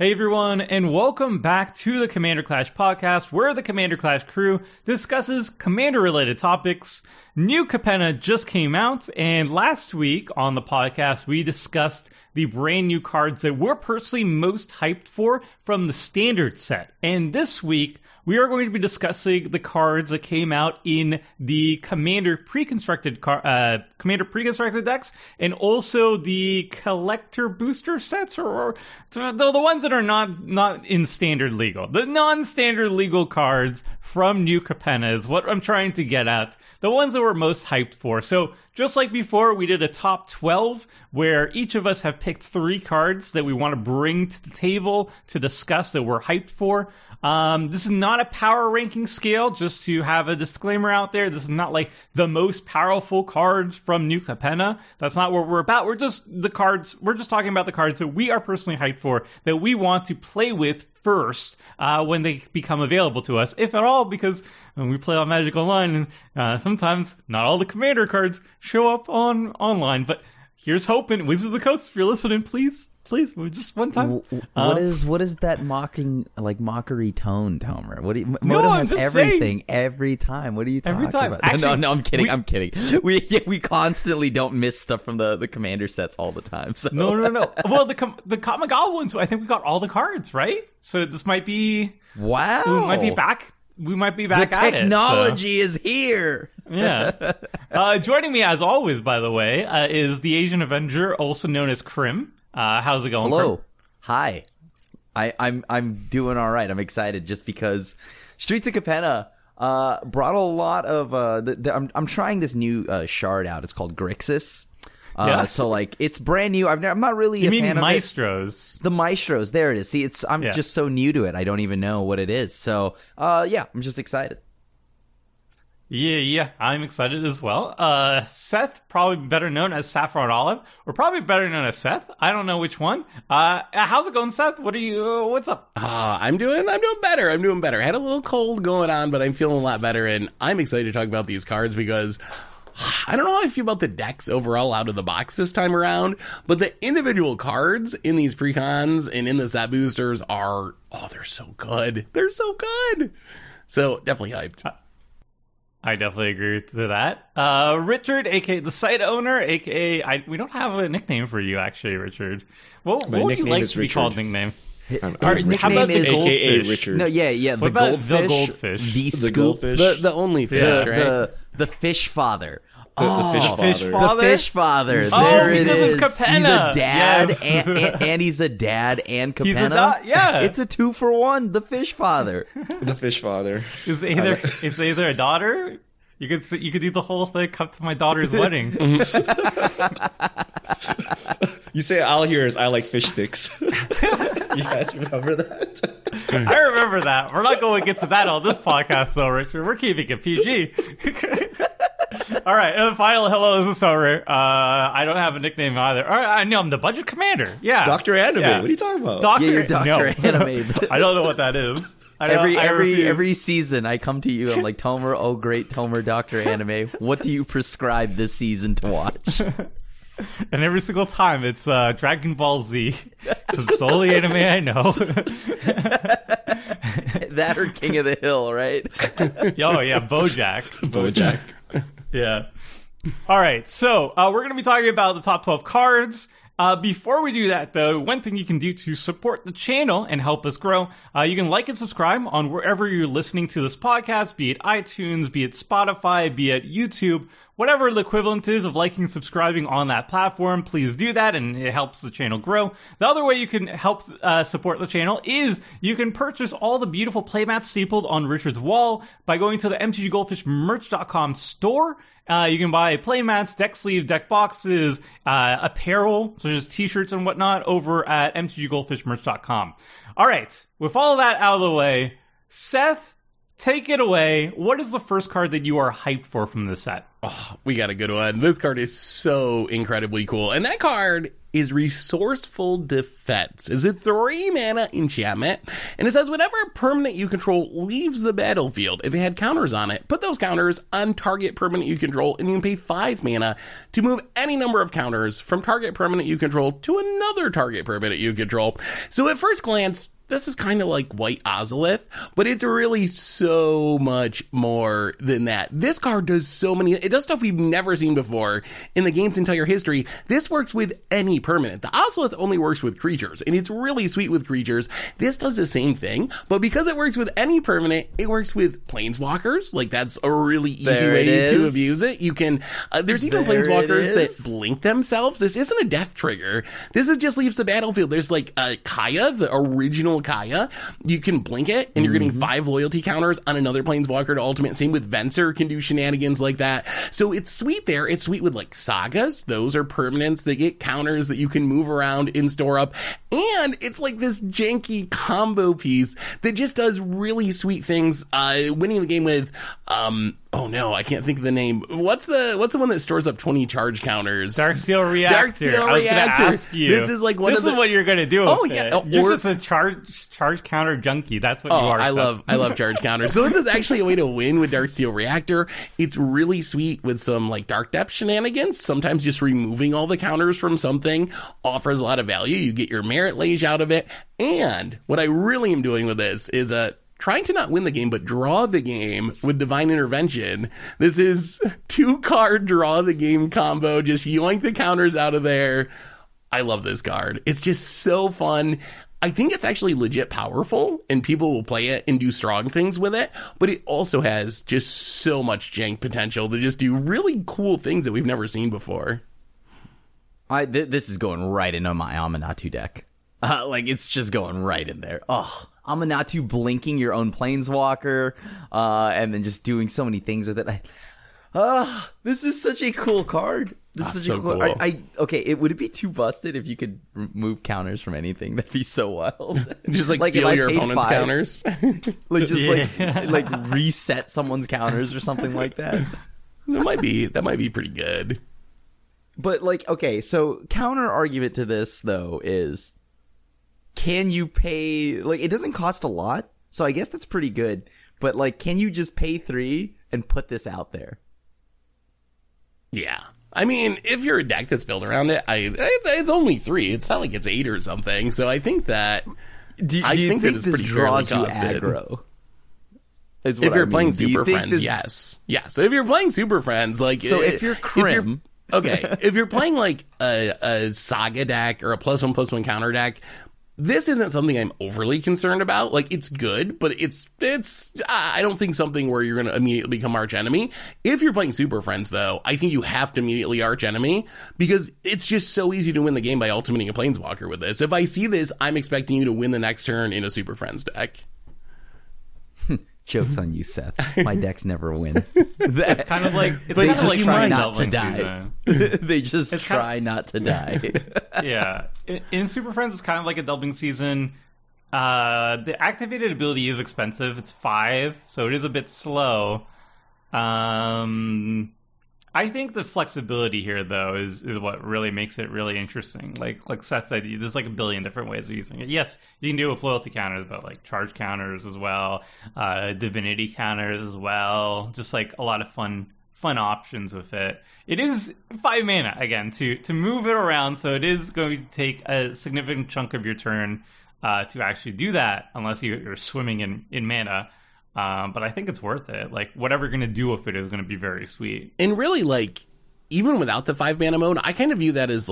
Hey everyone, and welcome back to the Commander Clash podcast, where the Commander Clash crew discusses Commander-related topics. New Capenna just came out, and last week on the podcast, we discussed the brand new cards that we're personally most hyped for from the Standard set. And this week, we are going to be discussing the cards that came out in the Commander pre-constructed decks, and also the Collector Booster sets, or the ones that are not in Standard legal. The non-Standard legal cards from New Capenna is what I'm trying to get at. The ones that we're most hyped for. So just like before, we did a top 12 where each of us have picked three cards that we want to bring to the table to discuss that we're hyped for. This is not a power ranking scale, just to have a disclaimer out there. This is not like the most powerful cards from New Capenna. That's not what we're about. We're just talking about the cards that we are personally hyped for, that we want to play with first when they become available to us, if at all, because when we play on Magic Online, and sometimes not all the Commander cards show up on online. But here's hoping, Wizards of the Coast, if you're listening, please, just one time. What is that mockery tone, Tomer? What do you? Modem has everything, saying. Every time. What are you talking about? Actually, no, I'm kidding. I'm kidding. We constantly don't miss stuff from the Commander sets all the time. So. No. Well, the Kamigawa ones, I think we got all the cards, right? So this might be wow. We might be back. At it. The technology is here. Yeah. Joining me, as always, by the way, is the Asian Avenger, also known as Krim. How's it going? Hello. Krim? Hi. I'm doing all right. I'm excited just because Streets of Capenna brought a lot of I'm trying this new shard out. It's called Grixis. Yeah. So like it's brand new. I'm not really a fan of Maestros. The Maestros. There it is. See, I'm just so new to it. I don't even know what it is. So I'm just excited. Yeah, I'm excited as well. Seth, probably better known as Saffron Olive, or probably better known as Seth. I don't know which one. How's it going, Seth? What are you? What's up? I'm doing better. I had a little cold going on, but I'm feeling a lot better, and I'm excited to talk about these cards because I don't know how I feel about the decks overall out of the box this time around, but the individual cards in these precons and in the set boosters are they're so good. They're so good. So definitely hyped. I definitely agree to that. Richard, aka the site owner, aka we don't have a nickname for you actually, Richard. What would you like to be called nickname? His nickname is AKA Richard. No, yeah. What about goldfish? The goldfish. The goldfish. The only fish, right? The fish father. The fish father. There it is. Capenna. He's a dad, yes. and he's a dad and Capenna. It's a 2-for-1. The fish father. The fish father. It's either a daughter. You could do the whole thing. Come to my daughter's wedding. You say all I hear is I like fish sticks. You guys remember that? I remember that. We're not going to get to that on this podcast, though, Richard. We're keeping it PG. All right, and the final hello is Sorry. I don't have a nickname either. All right, I know I'm the budget commander. Yeah, Dr. Anime. Yeah. What are you talking about? You're Dr. Anime. I don't know what that is. Every season I come to you, I'm like, Tomer, oh great Tomer, Dr. Anime, what do you prescribe this season to watch? And every single time it's Dragon Ball Z. It's the only anime I know. That or King of the Hill, right? Oh yeah, BoJack. Yeah. All right. So we're going to be talking about the top 12 cards. Before we do that, though, one thing you can do to support the channel and help us grow, you can like and subscribe on wherever you're listening to this podcast, be it iTunes, be it Spotify, be it YouTube, whatever the equivalent is of liking and subscribing on that platform. Please do that, and it helps the channel grow. The other way you can help support the channel is you can purchase all the beautiful playmats stapled on Richard's wall by going to the mtggoldfishmerch.com store. You can buy playmats, deck sleeves, deck boxes, apparel, such as t-shirts and whatnot, over at mtggoldfishmerch.com. All right, with all that out of the way, Seth, take it away. What is the first card that you are hyped for from this set? Oh, we got a good one. This card is so incredibly cool. And that card is Resourceful Defense. It's a 3-mana enchantment, and it says whenever a permanent you control leaves the battlefield, if it had counters on it, put those counters on target permanent you control, and you can pay 5 mana to move any number of counters from target permanent you control to another target permanent you control. So at first glance, this is kind of like White Ozolith, but it's really so much more than that. This card does so many... It does stuff we've never seen before in the game's entire history. This works with any permanent. The Ozolith only works with creatures, and it's really sweet with creatures. This does the same thing, but because it works with any permanent, it works with Planeswalkers. Like, that's a really easy way to abuse it. You can... there's even Planeswalkers that blink themselves. This isn't a death trigger. This is just leaves the battlefield. There's, like, Kaya, the original Kaya. You can blink it, and you're getting 5 loyalty counters on another Planeswalker to ultimate. Same with Venser, can do shenanigans like that. So it's sweet there. It's sweet with, like, Sagas. Those are permanents. They get counters that you can move around and store up. And it's like this janky combo piece that just does really sweet things. Winning the game with... oh no, I can't think of the name. What's the one that stores up 20 charge counters? Darksteel Reactor. Darksteel Reactor. I was going to ask you. This is like one of the... This is what you're going to do. Oh yeah, you're just a charge counter junkie. That's what you are. I love charge counters. So this is actually a way to win with Darksteel Reactor. It's really sweet with some like Dark Depth shenanigans. Sometimes just removing all the counters from something offers a lot of value. You get your merit lage out of it. And what I really am doing with this is trying to not win the game, but draw the game with Divine Intervention. This is 2-card draw the game combo. Just yoink the counters out of there. I love this card. It's just so fun. I think it's actually legit powerful, and people will play it and do strong things with it, but it also has just so much jank potential to just do really cool things that we've never seen before. This is going right into my Amanatu deck. It's just going right in there. Oh, Amanatu blinking your own Planeswalker, and then just doing so many things with it. This is such a cool card. This is such a cool. Okay, would it be too busted if you could remove counters from anything? That'd be so wild. Just like steal your opponent's counters. Like reset someone's counters or something like that. That might be pretty good. But so counter argument to this though is, can you pay, it doesn't cost a lot, so I guess that's pretty good, but, can you just pay 3 and put this out there? Yeah. I mean, if you're a deck that's built around it, it's only 3. It's not like it's 8 or something, so I think that... Do you think that it's pretty fairly costed. Aggro? If you're playing Super Friends, yes. Yeah, so if you're playing Super Friends, So if you're Crim... Okay, if you're playing, a Saga deck or a +1/+1 counter deck... This isn't something I'm overly concerned about. It's good, but it's. I don't think something where you're going to immediately become arch enemy. If you're playing Super Friends, though, I think you have to immediately arch enemy because it's just so easy to win the game by ultimating a Planeswalker with this. If I see this, I'm expecting you to win the next turn in a Super Friends deck. Joke's on you, Seth. My decks never win. It's kind of like... They just try not to die. They just try not to die. Yeah. In Super Friends, it's kind of like a delving season. The activated ability is expensive. It's 5, so it is a bit slow. I think the flexibility here, though, is what really makes it really interesting. Like Seth said, there's a billion different ways of using it. Yes, you can do it with loyalty counters, but charge counters as well, divinity counters as well. Just a lot of fun options with it. It is 5 mana, again, to move it around, so it is going to take a significant chunk of your turn to actually do that, unless you're swimming in mana. But I think it's worth it. Whatever you're going to do with it is going to be very sweet. And really, even without the 5-mana mode, I kind of view that as,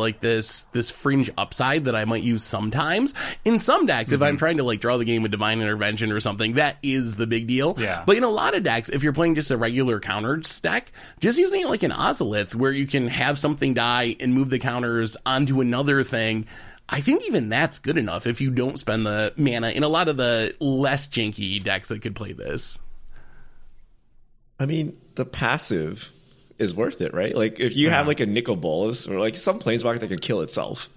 this fringe upside that I might use sometimes. In some decks, if I'm trying to, draw the game with Divine Intervention or something, that is the big deal. Yeah. But in a lot of decks, if you're playing just a regular counter deck, just using it like an Ozolith, where you can have something die and move the counters onto another thing... I think even that's good enough if you don't spend the mana in a lot of the less janky decks that could play this. I mean, the passive is worth it, right? If you have a Nicol Bolas or some Planeswalker that can kill itself,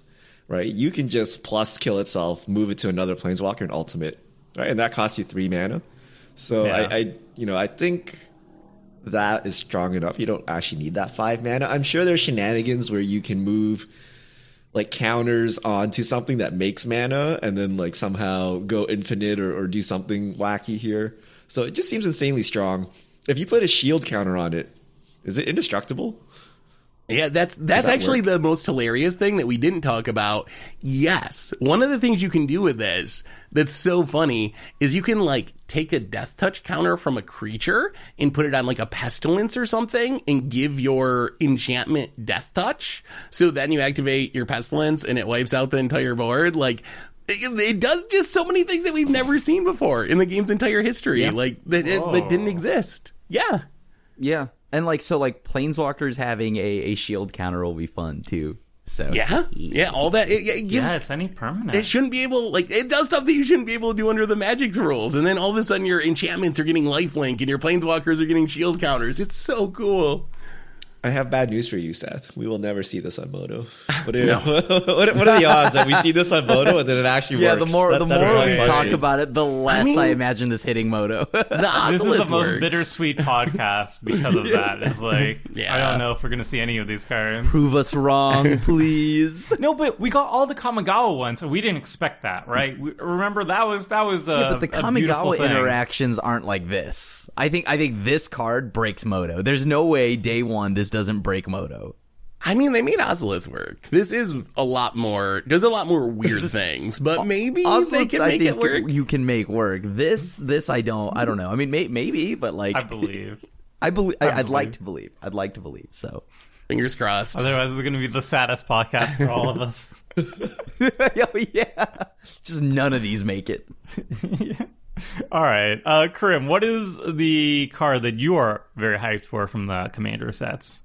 right? You can just plus kill itself, move it to another Planeswalker and ultimate, right? And that costs you 3 mana. So yeah. I think that is strong enough. You don't actually need that 5 mana. I'm sure there's shenanigans where you can move like counters onto something that makes mana and then like somehow go infinite or do something wacky here. So it just seems insanely strong. If you put a shield counter on it, is it indestructible? Yeah, that's actually the most hilarious thing that we didn't talk about. Yes. One of the things you can do with this that's so funny is you can like take a death touch counter from a creature and put it on like a pestilence or something and give your enchantment death touch. So then you activate your pestilence and it wipes out the entire board. Like it does just so many things that we've never seen before in the game's entire history. Yeah. Like that didn't exist. Yeah. Yeah. And, like, so, like, Planeswalkers having a shield counter will be fun, too. So yeah. Yeah, all that. It gives, yeah, it's any permanent. It shouldn't be able, like, it does stuff that you shouldn't be able to do under the Magic's rules. And then all of a sudden your enchantments are getting lifelink and your Planeswalkers are getting shield counters. It's so cool. I have bad news for you, Seth. We will never see this on Moto. What are the odds that we see this on Moto and that it actually works? Yeah, the more we talk about it, the less I imagine this hitting Moto. This is the most bittersweet podcast because of that. It's like, I don't know if we're going to see any of these cards. Prove us wrong, please. No, but we got all the Kamigawa ones, and we didn't expect that, right? Remember, that was a but the Kamigawa interactions aren't like this. I think this card breaks Moto. There's no way day one this doesn't break Moto. I mean, they made Ozolith work. This is a lot more. There's a lot more weird things, but maybe Ozolith, they can make it work. You can make work. This, I don't know. I mean, maybe, but like, I believe. I'd like to believe. So, fingers crossed. Otherwise, it's going to be the saddest podcast for all of us. Oh, yeah, just none of these make it. Yeah. All right, Karim, what is the card that you are very hyped for from the Commander sets?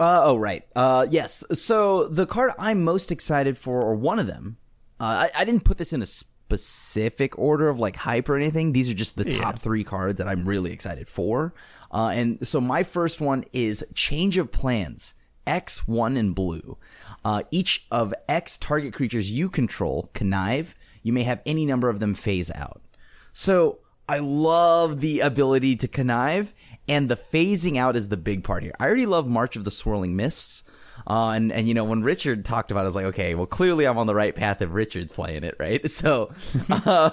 Yes. So the card I'm most excited for, or one of them, I didn't put this in a specific order of like hype or anything. These are just the top three cards that I'm really excited for. And so my first one is Change of Plans, X, 1, and blue. Each of X target creatures you control connive. You may have any number of them phase out. So I love the ability to connive, and the phasing out is the big part here. I already love March of the Swirling Mists. And you know, when Richard talked about it, I was like, okay, well, clearly I'm on the right path if Richard's playing it, right? So,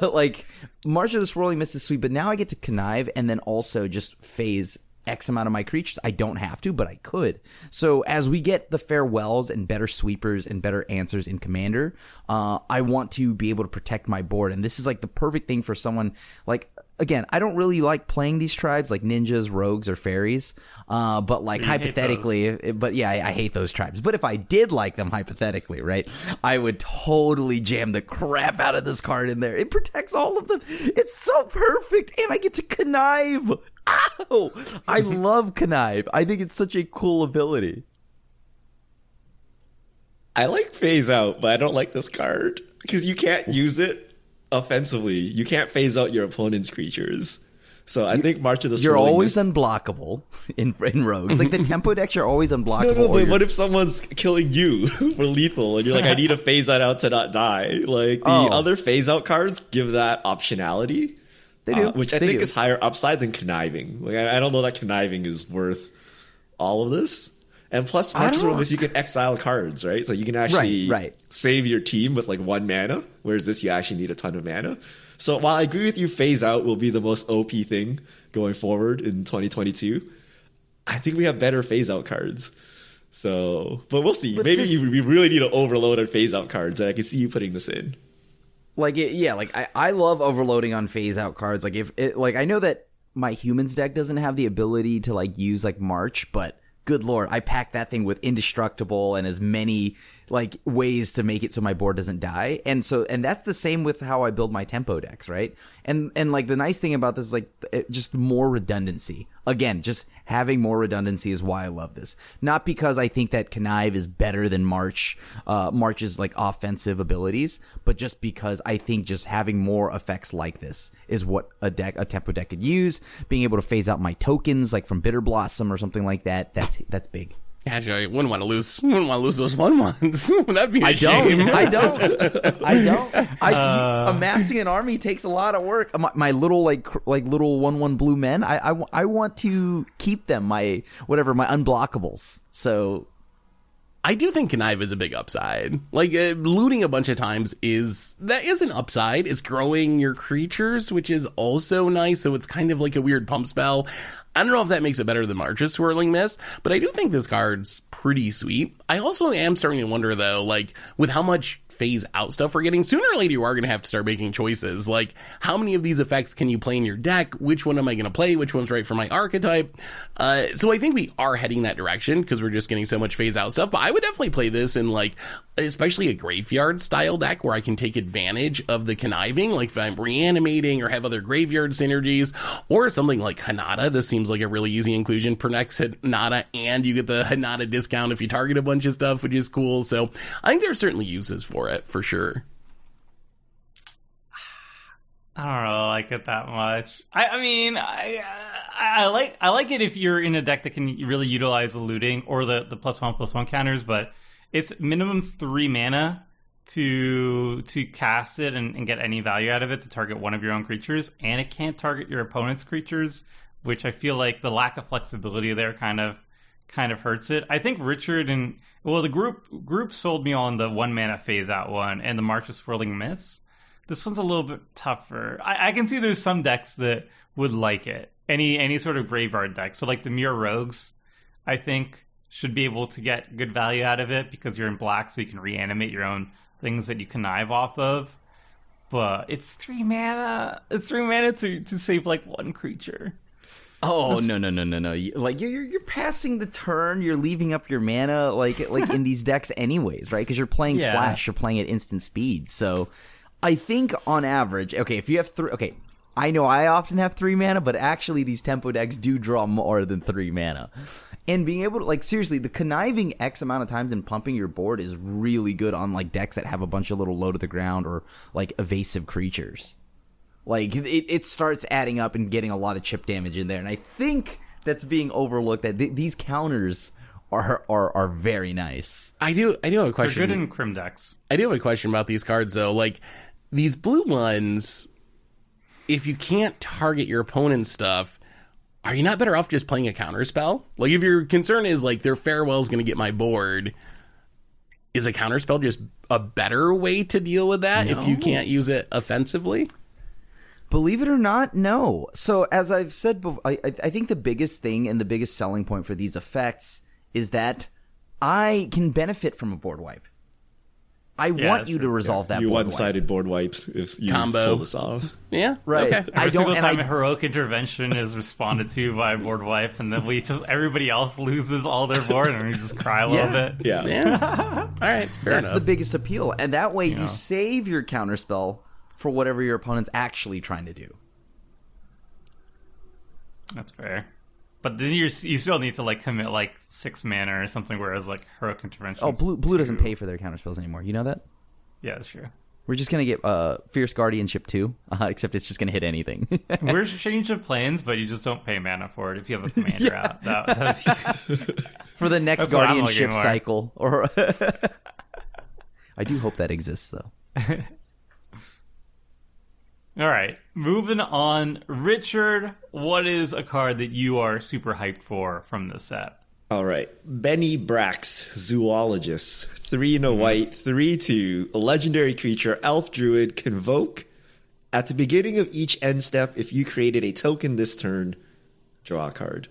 like, March of the Swirling Mists is sweet, but now I get to connive and then also just phase X amount of my creatures. I don't have to, but I could. So as we get the Farewells and better sweepers and better answers in Commander, I want to be able to protect my board. And this is like the perfect thing for someone like, again, I don't really like playing these tribes like ninjas, rogues, or fairies. But like hypothetically, but yeah, I hate those tribes. But if I did like them hypothetically, right, I would totally jam the crap out of this card in there. It protects all of them. It's so perfect. And I get to connive. Ow! I love connive. I think it's such a cool ability. I like phase out, but I don't like this card because you can't use it offensively. You can't phase out your opponent's creatures. So I think March of the Swirling Mists... You're always unblockable in rogues. Like, the tempo decks, you're always unblockable. No, but what if someone's killing you for lethal, and you're like, I need to phase that out to not die? Like, the other phase-out cards give that optionality, they do. Which I think is higher upside than conniving. Like, I don't know that conniving is worth all of this. And plus, March of the Swirling Mists, you can exile cards, right? So you can actually save your team with, like, one mana, whereas this, you actually need a ton of mana. So while I agree with you, phase out will be the most OP thing going forward in 2022. I think we have better phase out cards. So, but we'll see. But maybe we really need to overload on phase out cards, and I can see you putting this in. Like, I love overloading on phase out cards. Like, I know that my humans deck doesn't have the ability to like use like March, but good lord, I pack that thing with indestructible and as many like ways to make it so my board doesn't die. And so, and that's the same with how I build my tempo decks, right? And like the nice thing about this is like just more redundancy. Again, just having more redundancy is why I love this. Not because I think that connive is better than March, March's like offensive abilities, but just because I think just having more effects like this is what a tempo deck could use. Being able to phase out my tokens like from Bitter Blossom or something like that. That's big. Actually, I wouldn't want to lose. Wouldn't want to lose those fun ones. That'd be a shame. I don't. Amassing an army takes a lot of work. My little little 1/1 blue men. I want to keep them. My unblockables. So I do think Connive is a big upside. Like, looting a bunch of times is an upside. It's growing your creatures, which is also nice, so it's kind of like a weird pump spell. I don't know if that makes it better than March of Swirling Mist, but I do think this card's pretty sweet. I also am starting to wonder, though, like, with how much phase out stuff we're getting, sooner or later you are going to have to start making choices, like how many of these effects can you play in your deck, which one am I going to play, which one's right for my archetype. So I think we are heading that direction because we're just getting so much phase out stuff, but I would definitely play this in, like, especially a graveyard style deck where I can take advantage of the conniving, like if I'm reanimating or have other graveyard synergies, or something like Hanada. This seems like a really easy inclusion for next Hanada, and you get the Hanada discount if you target a bunch of stuff, which is cool. So I think there are certainly uses for it, for sure. I don't really like it that much. I mean, I like it if you're in a deck that can really utilize the looting or the +1/+1 counters, but it's minimum 3 mana to cast it and get any value out of it to target one of your own creatures, and it can't target your opponent's creatures, which I feel like the lack of flexibility there kind of hurts it. I think Richard and, well, the group sold me on the 1 mana phase out one and the March of Swirling Mists. This one's a little bit tougher. I can see there's some decks that would like it. Any sort of graveyard deck. So like the Muir Rogues, I think, should be able to get good value out of it because you're in black, so you can reanimate your own things that you connive off of. But it's 3 mana. It's 3 mana to save like one creature. Oh, no. Like, you're passing the turn. You're leaving up your mana like in these decks anyways, right? Because you're playing Flash. You're playing at instant speed. So I think on average, okay, if you have 3... Okay, I know I often have 3 mana, but actually these tempo decks do draw more than 3 mana. And being able to, like, seriously, the conniving X amount of times and pumping your board is really good on, like, decks that have a bunch of little low to the ground or, like, evasive creatures. Like, it starts adding up and getting a lot of chip damage in there. And I think that's being overlooked, that these counters are very nice. I do have a question. They're good in Crim decks. I do have a question about these cards, though. Like, these blue ones, if you can't target your opponent's stuff, are you not better off just playing a counterspell? Like, if your concern is, like, their Farewell's going to get my board, is a counterspell just a better way to deal with that if you can't use it offensively? Believe it or not, no. So, as I've said before, I think the biggest thing and the biggest selling point for these effects is that I can benefit from a board wipe. I want you to resolve that. You one-sided board wipes if you pull this off. Yeah, right. Okay. Every single time heroic intervention is responded to by a board wipe, and then everybody else loses all their board, and we just cry a little bit. Yeah. All right. Fair enough. That's the biggest appeal, and that way you save your counterspell for whatever your opponent's actually trying to do. That's fair. But then you still need to, like, commit, like, 6 mana or something, whereas, like, heroic intervention. Oh, blue doesn't pay for their counterspells anymore. You know that? Yeah, that's true. We're just going to get Fierce Guardianship 2, except it's just going to hit anything. We're Change of Plans, but you just don't pay mana for it if you have a commander out. For the next Guardianship cycle. Or I do hope that exists, though. All right, moving on. Richard, what is a card that you are super hyped for from this set? All right, Benny Brax, Zoologist. 3 and a white, 3/2, a legendary creature, elf druid, convoke. At the beginning of each end step, if you created a token this turn, draw a card.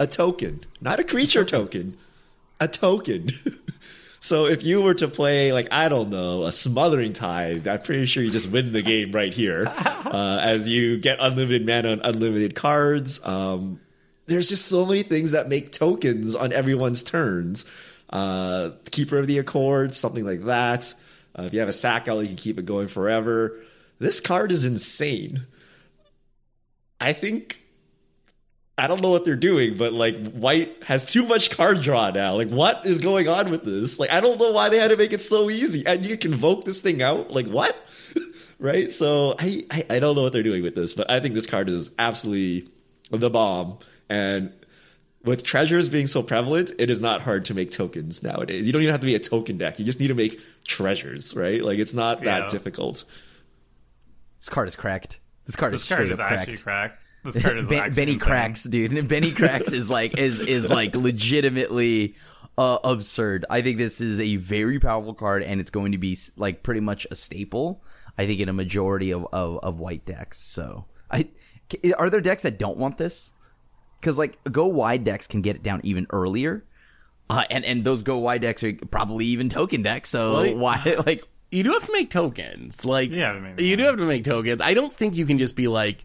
A token, not a creature token, a token. So if you were to play, like, I don't know, a Smothering Tithe, I'm pretty sure you just win the game right here as you get unlimited mana and unlimited cards. There's just so many things that make tokens on everyone's turns. Keeper of the Accord, something like that. If you have a sack out, you can keep it going forever. This card is insane. I don't know what they're doing, but, like, white has too much card draw now. Like, what is going on with this? Like, I don't know why they had to make it so easy. And you convoke this thing out? Like, what? Right? So I don't know what they're doing with this, but I think this card is absolutely the bomb. And with treasures being so prevalent, it is not hard to make tokens nowadays. You don't even have to be a token deck. You just need to make treasures, right? Like, it's not that difficult. This card is cracked. This card is straight up cracked. This card is Benny Cracks, dude. Benny Cracks is legitimately absurd. I think this is a very powerful card, and it's going to be like pretty much a staple, I think, in a majority of white decks. So are there decks that don't want this? Because like go wide decks can get it down even earlier, and those go wide decks are probably even token decks. So well, why like you do have to make tokens? Like you do have to make tokens. I don't think you can just be like,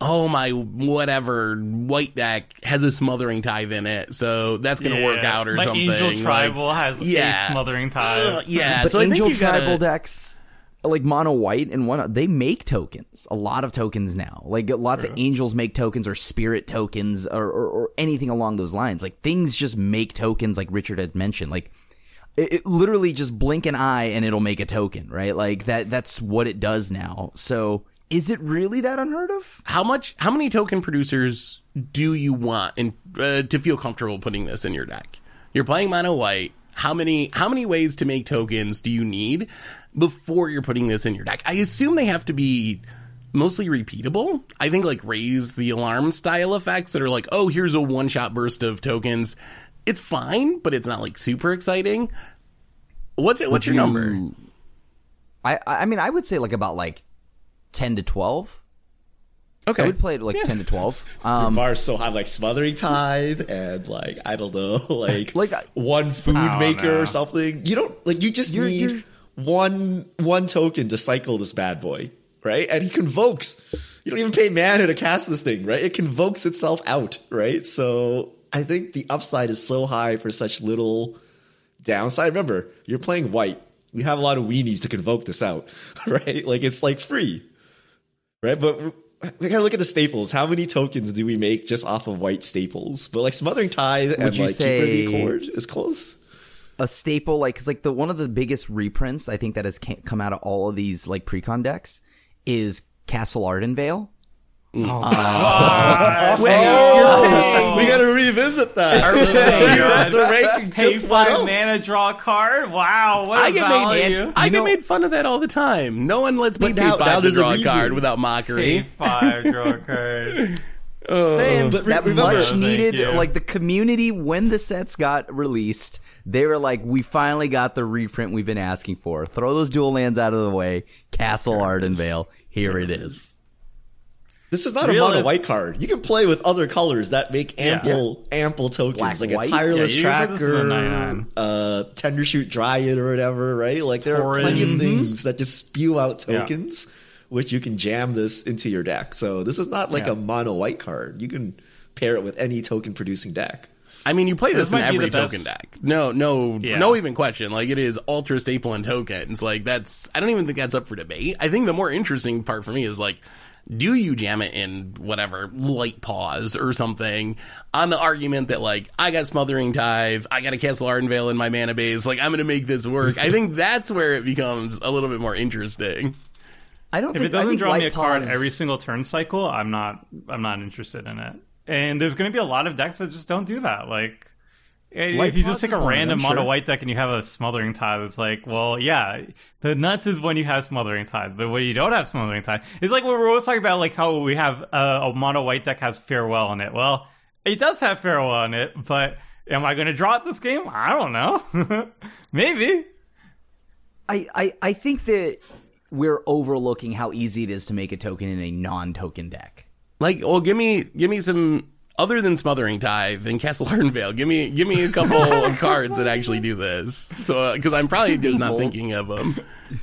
oh, my whatever white deck has a Smothering Tithe in it, so that's going to work out or something. Angel Tribal has a Smothering Tithe. But so Angel Tribal decks, like mono white and one, they make tokens. A lot of tokens now. Like lots of angels make tokens or spirit tokens or anything along those lines. Like things just make tokens, like Richard had mentioned. Like it literally just blink an eye and it'll make a token, right? Like that's what it does now. So is it really that unheard of? How many token producers do you want to feel comfortable putting this in your deck? You're playing mono white. How many ways to make tokens do you need before you're putting this in your deck? I assume they have to be mostly repeatable. I think like Raise the Alarm style effects that are like, oh, here's a one-shot burst of tokens. It's fine, but it's not like super exciting. What's your number? I mean, I would say like about like 10 to 12. Okay. I would play it like 10 to 12. Bars still have like Smothering Tithe and like, I don't know, like one food maker or something. You don't like, you just need one token to cycle this bad boy, right? And he convokes. You don't even pay mana to cast this thing, right? It convokes itself out, right? So I think the upside is so high for such little downside. Remember, you're playing white. We have a lot of weenies to convoke this out, right? Like it's like free. Right, but we gotta look at the staples. How many tokens do we make just off of white staples? But like Smothering Tithe and like Keeper of the Accord is close. A staple, like, because like the one of the biggest reprints I think that has come out of all of these like precon decks is Castle Ardenvale. We gotta revisit that. Just five mana, draw a card. Wow, what a value! I get made fun of that all the time. No one lets me pay 5 to draw a card without mockery. Pay 5, draw a card. Same, but that much needed. Like the community, when the sets got released, they were like, "We finally got the reprint we've been asking for. Throw those dual lands out of the way. Castle Ardenvale, here it is." This is not a mono white card. You can play with other colors that make ample tokens, Black, like white, a Tireless Tracker, Tendershoot Dryad or whatever, right? Like there are plenty of things that just spew out tokens, which you can jam this into your deck. So this is not like a mono white card. You can pair it with any token producing deck. I mean, you play this in every token deck. No, even question. Like it is ultra staple in tokens. Like that's, I don't even think that's up for debate. I think the more interesting part for me is like, do you jam it in whatever Light Paws or something on the argument that like I got Smothering Tithe, I got a Castle Ardenvale in my mana base, like I'm gonna make this work. I think that's where it becomes a little bit more interesting. If it doesn't draw me a card every single turn cycle, I'm not interested in it. And there's gonna be a lot of decks that just don't do that. Like if you just take a random mono white deck and you have a Smothering Tithe, it's like, well, yeah, the nuts is when you have Smothering Tithe, but when you don't have Smothering Tithe, it's like what we're always talking about, like how we have a mono white deck has Farewell in it. Well, it does have Farewell in it, but am I going to draw it this game? I don't know. Maybe. I think that we're overlooking how easy it is to make a token in a non-token deck. Like, well, give me some. Other than Smothering Tithe and Castle Ardenvale, give me a couple of cards that actually do this. So, because I'm probably just not thinking of them.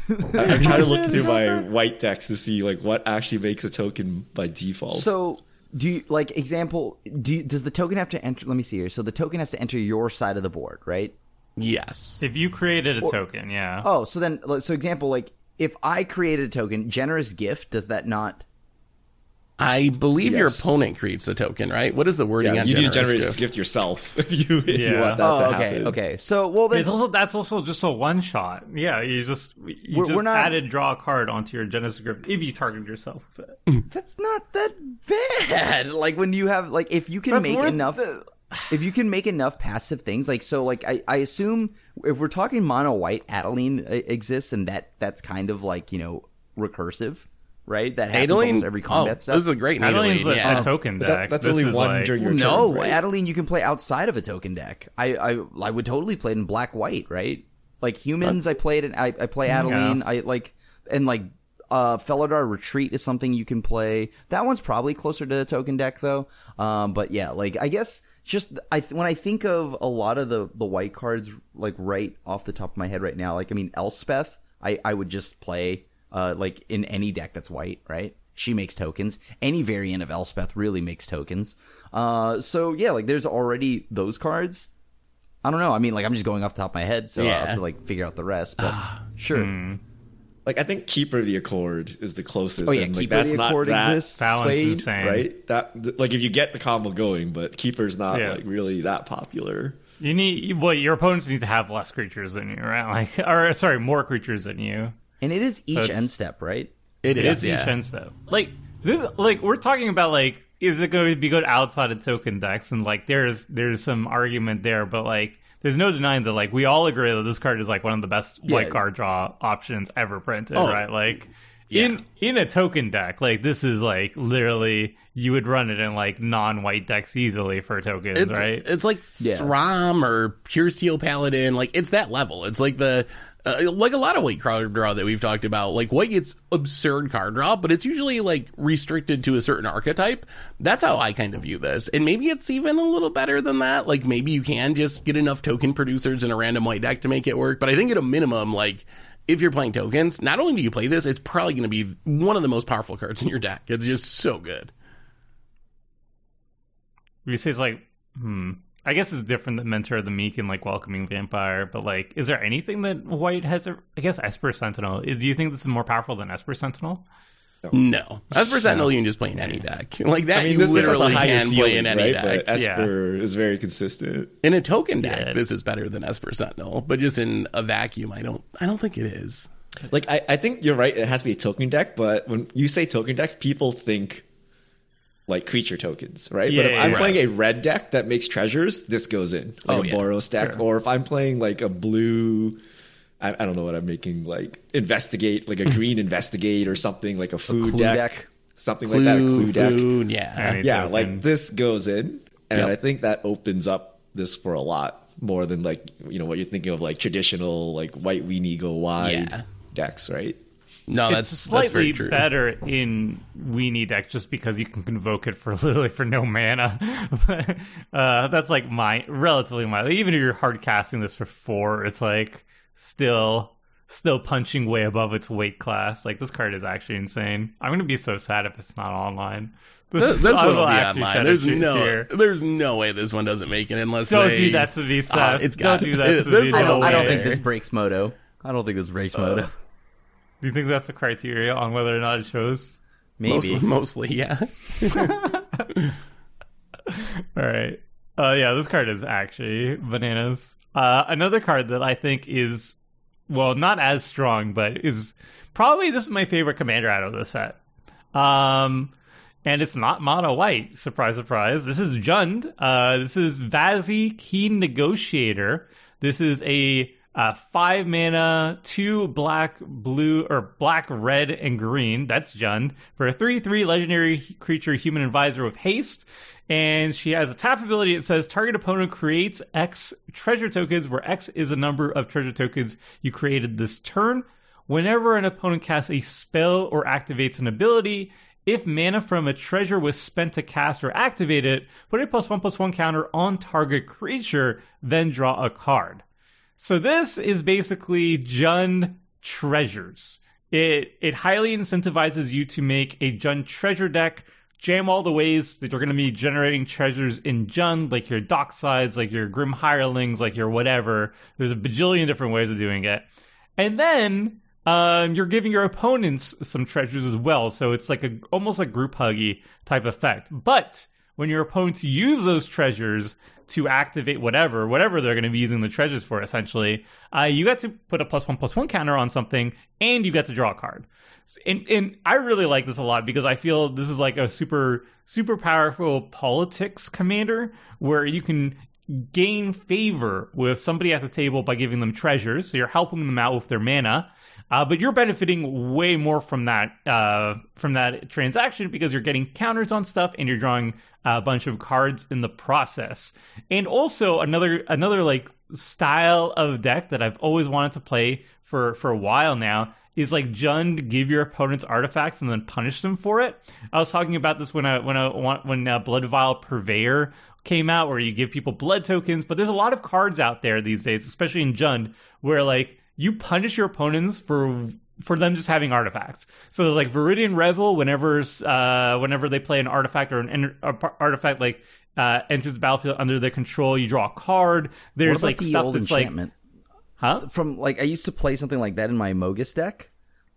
I'm trying to look through my white decks to see like what actually makes a token by default. So, do you like example? Does the token have to enter? Let me see here. So the token has to enter your side of the board, right? Yes. If you created a token, yeah. Oh, so then, so example, like if I created a token, Generous Gift, does that not? I believe your opponent creates the token, right? What is the wording on Generous Gift? You do Generous Gift yourself if you want that to happen. Okay. So, well, then... That's also just a one-shot. Yeah, you just added draw a card onto your Generous Gift if you target yourself. That's not that bad. Like, when you have... Like, if you can make enough passive things, like, so, like, I assume if we're talking mono-white, Adeline exists, and that's kind of, like, you know, recursive. right? That happens almost every combat stuff. This is a great Adeline's a token deck. That's only one during your turn. No, right? Adeline, you can play outside of a token deck. I would totally play it in black white, right? Like humans, I played it. I play Adeline. Yeah. Felidar Retreat is something you can play. That one's probably closer to the token deck though. But yeah, like I guess just when I think of a lot of the white cards, like right off the top of my head right now, like I mean Elspeth, I would just play like in any deck that's white, right? She makes tokens. Any variant of Elspeth really makes tokens. So yeah, like there's already those cards. I don't know. I mean, like I'm just going off the top of my head, so I'll have to like figure out the rest. But sure. Like I think Keeper of the Accord is the closest. Oh yeah, and, like, Keeper of the Accord exists. That played, insane. Right? That like if you get the combo going, but Keeper's not like really that popular. You need your opponents need to have less creatures than you, right? Like more creatures than you. And it is each end step, right? It is each end step. Like this, like we're talking about like. Is it going to be good outside of token decks? And like, there's some argument there, but like, there's no denying that like we all agree that this card is like one of the best white card draw options ever printed, right? Like, in a token deck, like this is like literally you would run it in like non-white decks easily for tokens, right? It's like SRAM or Pure Steel Paladin, like it's that level. It's like the. Like a lot of white card draw that we've talked about, like white gets absurd card draw, but it's usually like restricted to a certain archetype. That's how I kind of view this. And maybe it's even a little better than that. Like maybe you can just get enough token producers in a random white deck to make it work. But I think at a minimum, like if you're playing tokens, not only do you play this, it's probably going to be one of the most powerful cards in your deck. It's just so good. You say it's like, I guess it's different than Mentor of the Meek and, like, Welcoming Vampire, but, like, is there anything that white has... I guess Esper Sentinel. Do you think this is more powerful than Esper Sentinel? No. Esper Sentinel, you can just play in any deck. Like, that you literally can play in any deck. Esper is very consistent. In a token deck, this is better than Esper Sentinel, but just in a vacuum, I don't think it is. Like, I think you're right, it has to be a token deck, but when you say token deck, people think... like creature tokens, right? Yeah, but if I'm playing a red deck that makes treasures, this goes in. Like a Boros deck. Sure. Or if I'm playing like a blue, I don't know what I'm making, like Investigate, like a green Investigate or something, like a food deck. Something like that, a clue deck. Yeah, like this goes in. And I think that opens up this for a lot more than like, you know, what you're thinking of like traditional, like white weenie go wide decks, right? No, that's slightly better in weenie deck just because you can convoke it for literally for no mana. That's like relatively minor. Even if you're hard casting this for 4, it's like still punching way above its weight class. Like this card is actually insane. I'm gonna be so sad if it's not online. This one will be online. There's no way this one doesn't make it unless don't do that to me, Seth. Don't do that to me. I don't think this breaks Moto. I don't think this breaks Moto. Do you think that's a criteria on whether or not it shows? Maybe. Mostly yeah. All right. Yeah, this card is actually bananas. Another card that I think is, well, not as strong, but is probably, this is my favorite commander out of the set. And it's not mono white. Surprise, surprise. This is Jund. This is Vazi, Keen Negotiator. This is a... 5 mana, 2 black, blue, or black, red, and green. That's Jund. For a 3/3 legendary creature, human advisor with haste. And she has a tap ability. It says target opponent creates X treasure tokens, where X is the number of treasure tokens you created this turn. Whenever an opponent casts a spell or activates an ability, if mana from a treasure was spent to cast or activate it, put a +1/+1 counter on target creature, then draw a card. So this is basically Jund Treasures. It highly incentivizes you to make a Jund Treasure deck, jam all the ways that you're going to be generating treasures in Jund, like your Docksides, like your Grim Hirelings, like your whatever. There's a bajillion different ways of doing it. And then you're giving your opponents some treasures as well, so it's like almost like group huggy type effect. But when your opponents use those treasures to activate whatever they're going to be using the treasures for, essentially, you got to put a +1/+1 counter on something, and you got to draw a card. And I really like this a lot because I feel this is like a super, super powerful politics commander where you can gain favor with somebody at the table by giving them treasures. So you're helping them out with their mana. But you're benefiting way more from that transaction because you're getting counters on stuff and you're drawing a bunch of cards in the process. And also another like style of deck that I've always wanted to play for a while now is like Jund, give your opponents artifacts and then punish them for it. I was talking about this when Blood Vial Purveyor came out, where you give people blood tokens. But there's a lot of cards out there these days, especially in Jund, where like you punish your opponents for them just having artifacts. So there's like Viridian Revel, whenever they play an artifact or artifact like enters the battlefield under their control, you draw a card. There's like stuff that's enchantment? Like. Huh? From like I used to play something like that in my Mogus deck.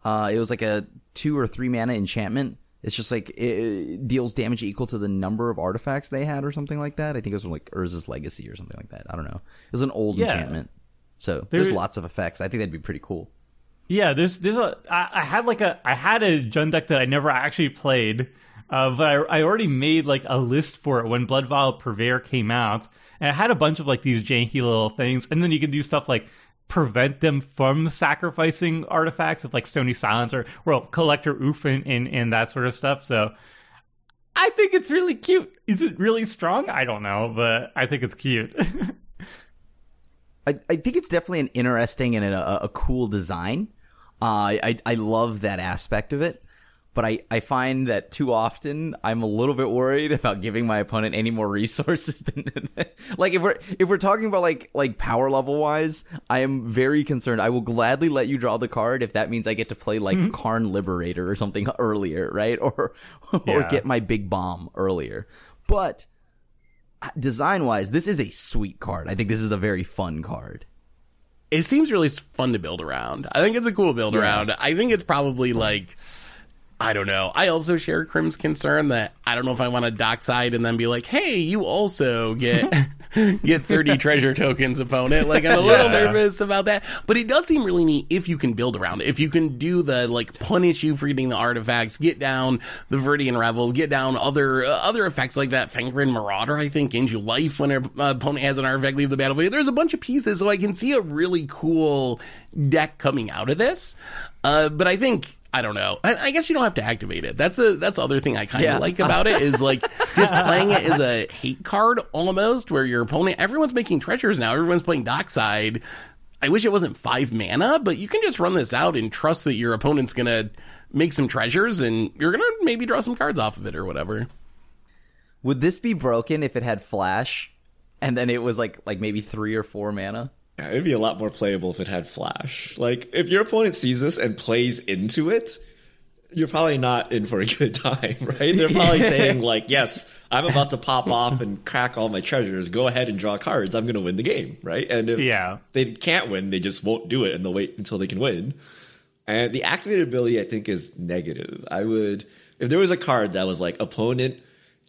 It was like a 2 or 3 mana enchantment. It's just like it deals damage equal to the number of artifacts they had or something like that. I think it was from like Urza's Legacy or something like that. I don't know. It was an old enchantment. So there's lots of effects. I think that'd be pretty cool. Yeah, I had a Jund deck that I never actually played, but I already made like a list for it when Blood Vial Purveyor came out, and it had a bunch of like these janky little things, and then you could do stuff like prevent them from sacrificing artifacts of like Stony Silence or Collector Oof and that sort of stuff. So I think it's really cute. Is it really strong? I don't know, but I think it's cute. I think it's definitely an interesting and a cool design. I love that aspect of it, but I find that too often I'm a little bit worried about giving my opponent any more resources than like if we're talking about like power level wise, I am very concerned. I will gladly let you draw the card if that means I get to play like Karn Liberator or something earlier, right? Or get my big bomb earlier. But design wise, this is a sweet card. I think this is a very fun card. It seems really fun to build around. I think it's a cool build around. I think it's probably like, I don't know. I also share Crim's concern that I don't know if I want to Dockside and then be like, hey, you also get 30 treasure tokens, opponent. Like, I'm a little nervous about that. But it does seem really neat if you can build around it. If you can do the, like, punish you for eating the artifacts, get down the Viridian Revels, get down other effects like that. Fenrir Marauder, I think, gains you life when an opponent has an artifact leave the battlefield. There's a bunch of pieces, so I can see a really cool deck coming out of this. But I think... I don't know. I guess you don't have to activate it. That's the other thing I kind of like about it is like just playing it as a hate card almost, where your opponent, everyone's making treasures now. Everyone's playing Dockside. I wish it wasn't 5 mana, but you can just run this out and trust that your opponent's going to make some treasures and you're going to maybe draw some cards off of it or whatever. Would this be broken if it had flash and then it was like maybe 3 or 4 mana? Yeah, it'd be a lot more playable if it had flash. Like, if your opponent sees this and plays into it, you're probably not in for a good time, right? They're probably saying, like, yes, I'm about to pop off and crack all my treasures. Go ahead and draw cards. I'm going to win the game, right? And if they can't win, they just won't do it, and they'll wait until they can win. And the activated ability, I think, is negative. If there was a card that was like, opponent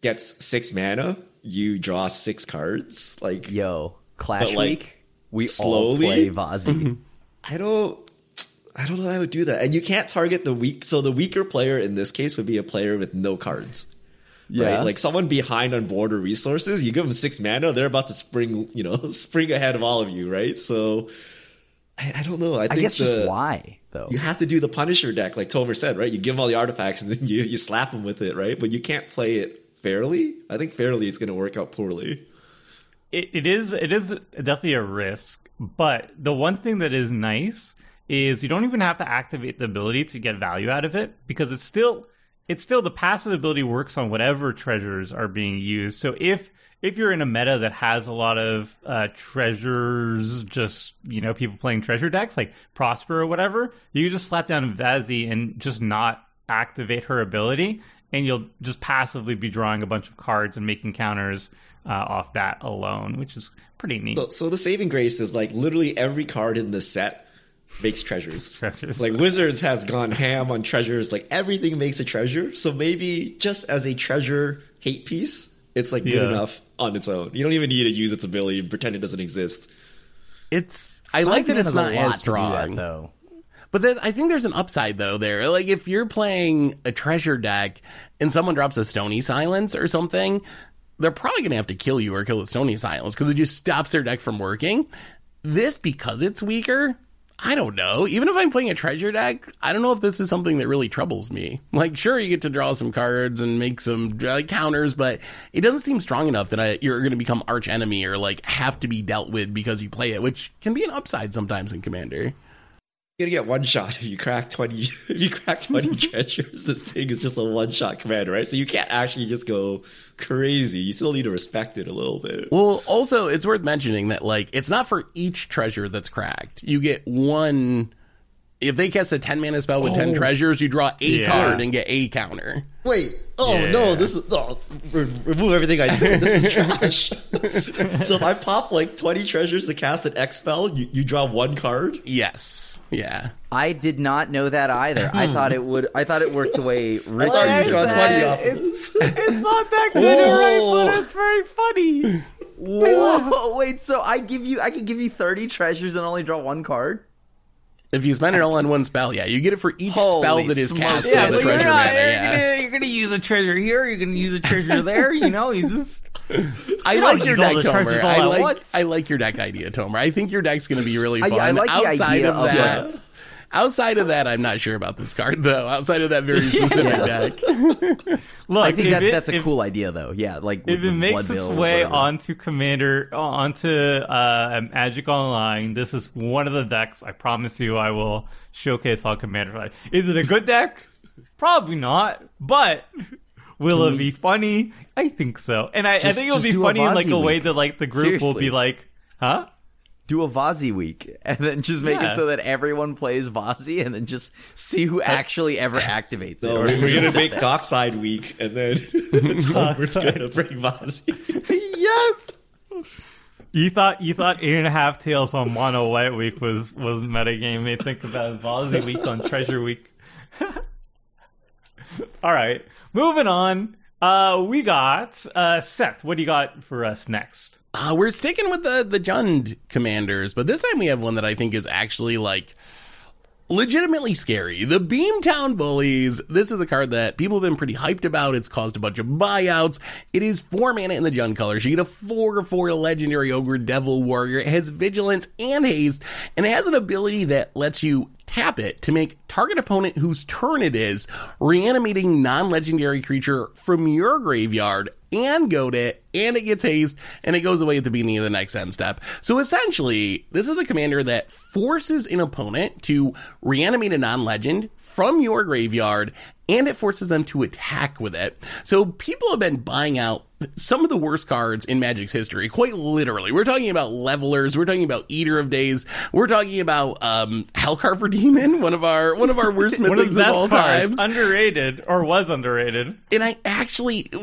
gets 6 mana, you draw 6 cards. Like, yo, Clash Week? We slowly all play Vazi. Mm-hmm. I don't know how I would do that. And you can't target the weak. So the weaker player in this case would be a player with no cards. Yeah. Right? Like someone behind on board or resources, you give them 6 mana, they're about to spring ahead of all of you, right? So I don't know. I think guess just why, though. You have to do the Punisher deck, like Tomer said, right? You give them all the artifacts and then you slap them with it, right? But you can't play it fairly. I think fairly it's going to work out poorly. It is definitely a risk, but the one thing that is nice is you don't even have to activate the ability to get value out of it, because it's still the passive ability works on whatever treasures are being used. So if you're in a meta that has a lot of treasures, just, you know, people playing treasure decks like Prosper or whatever, you just slap down Vazi and just not activate her ability, and you'll just passively be drawing a bunch of cards and making counters off that alone, which is pretty neat. So the saving grace is like literally every card in this set makes treasures. Like Wizards has gone ham on treasures. Like everything makes a treasure. So maybe just as a treasure hate piece, it's like good enough on its own. You don't even need to use its ability and pretend it doesn't exist. I like that it's not as strong though. But then I think there's an upside, though, there. Like, if you're playing a treasure deck and someone drops a Stony Silence or something, they're probably going to have to kill you or kill the Stony Silence because it just stops their deck from working. This, because it's weaker, I don't know. Even if I'm playing a treasure deck, I don't know if this is something that really troubles me. Like, sure, you get to draw some cards and make some counters, but it doesn't seem strong enough that you're going to become arch enemy or, like, have to be dealt with because you play it, which can be an upside sometimes in Commander. You're going to get one shot if you crack 20 treasures. This thing is just a one-shot Commander, right? So you can't actually just go crazy. You still need to respect it a little bit. Well, also, it's worth mentioning that, like, it's not for each treasure that's cracked. You get one. If they cast a 10-mana spell with 10 treasures, you draw a card and get a counter. Wait. Oh, no. This is... Oh, remove everything I said. This is trash. So if I pop, like, 20 treasures to cast an X spell, you draw one card? Yes. Yeah. I did not know that either. I thought it worked the way Richard draws 20 off. It's not that good, right? But it's very funny. Whoa. Wait, so I can give you 30 treasures and only draw one card? If you spend it all on one spell, you get it for each spell that is cast on the treasure mana. You're going to use a treasure here, you're going to use a treasure there, you know, he's just... I like your deck, Tomer. I like your deck idea, Tomer. I think your deck's going to be really fun. I like outside of that, I'm not sure about this card, though. Outside of that very specific deck. Look, I think that's a cool idea, though. Yeah, like if it makes its way onto Commander, onto Magic Online, this is one of the decks I promise you I will showcase on Commander. Is it a good deck? Probably not, but... Will it be funny? I think so. And I think it'll be funny in like a way that like the group will be like, huh? Do a Vazi week and then just make it so that everyone plays Vazi and then just see who actually ever activates it. We're going to make Dockside week and then we're going to bring Vazi. Yes! You thought 8.5 Tails on Mono White Week was metagame. They think about Vazi week on Treasure Week. All right. Moving on, we got Seth. What do you got for us next? We're sticking with the Jund commanders, but this time we have one that I think is actually like legitimately scary. The Beamtown Bullies. This is a card that people have been pretty hyped about. It's caused a bunch of buyouts. It is 4 mana in the Jund colors. You get a 4/4 legendary ogre devil warrior. It has vigilance and haste, and it has an ability that lets you tap it to make target opponent whose turn it is reanimating non-legendary creature from your graveyard and goad it, and it gets haste, and it goes away at the beginning of the next end step. So essentially, this is a commander that forces an opponent to reanimate a non-legend from your graveyard, and it forces them to attack with it. So people have been buying out some of the worst cards in Magic's history, quite literally. We're talking about Levelers, we're talking about Eater of Days, we're talking about Hellcarver Demon, one of our worst mythics of all times. Underrated, or was underrated. And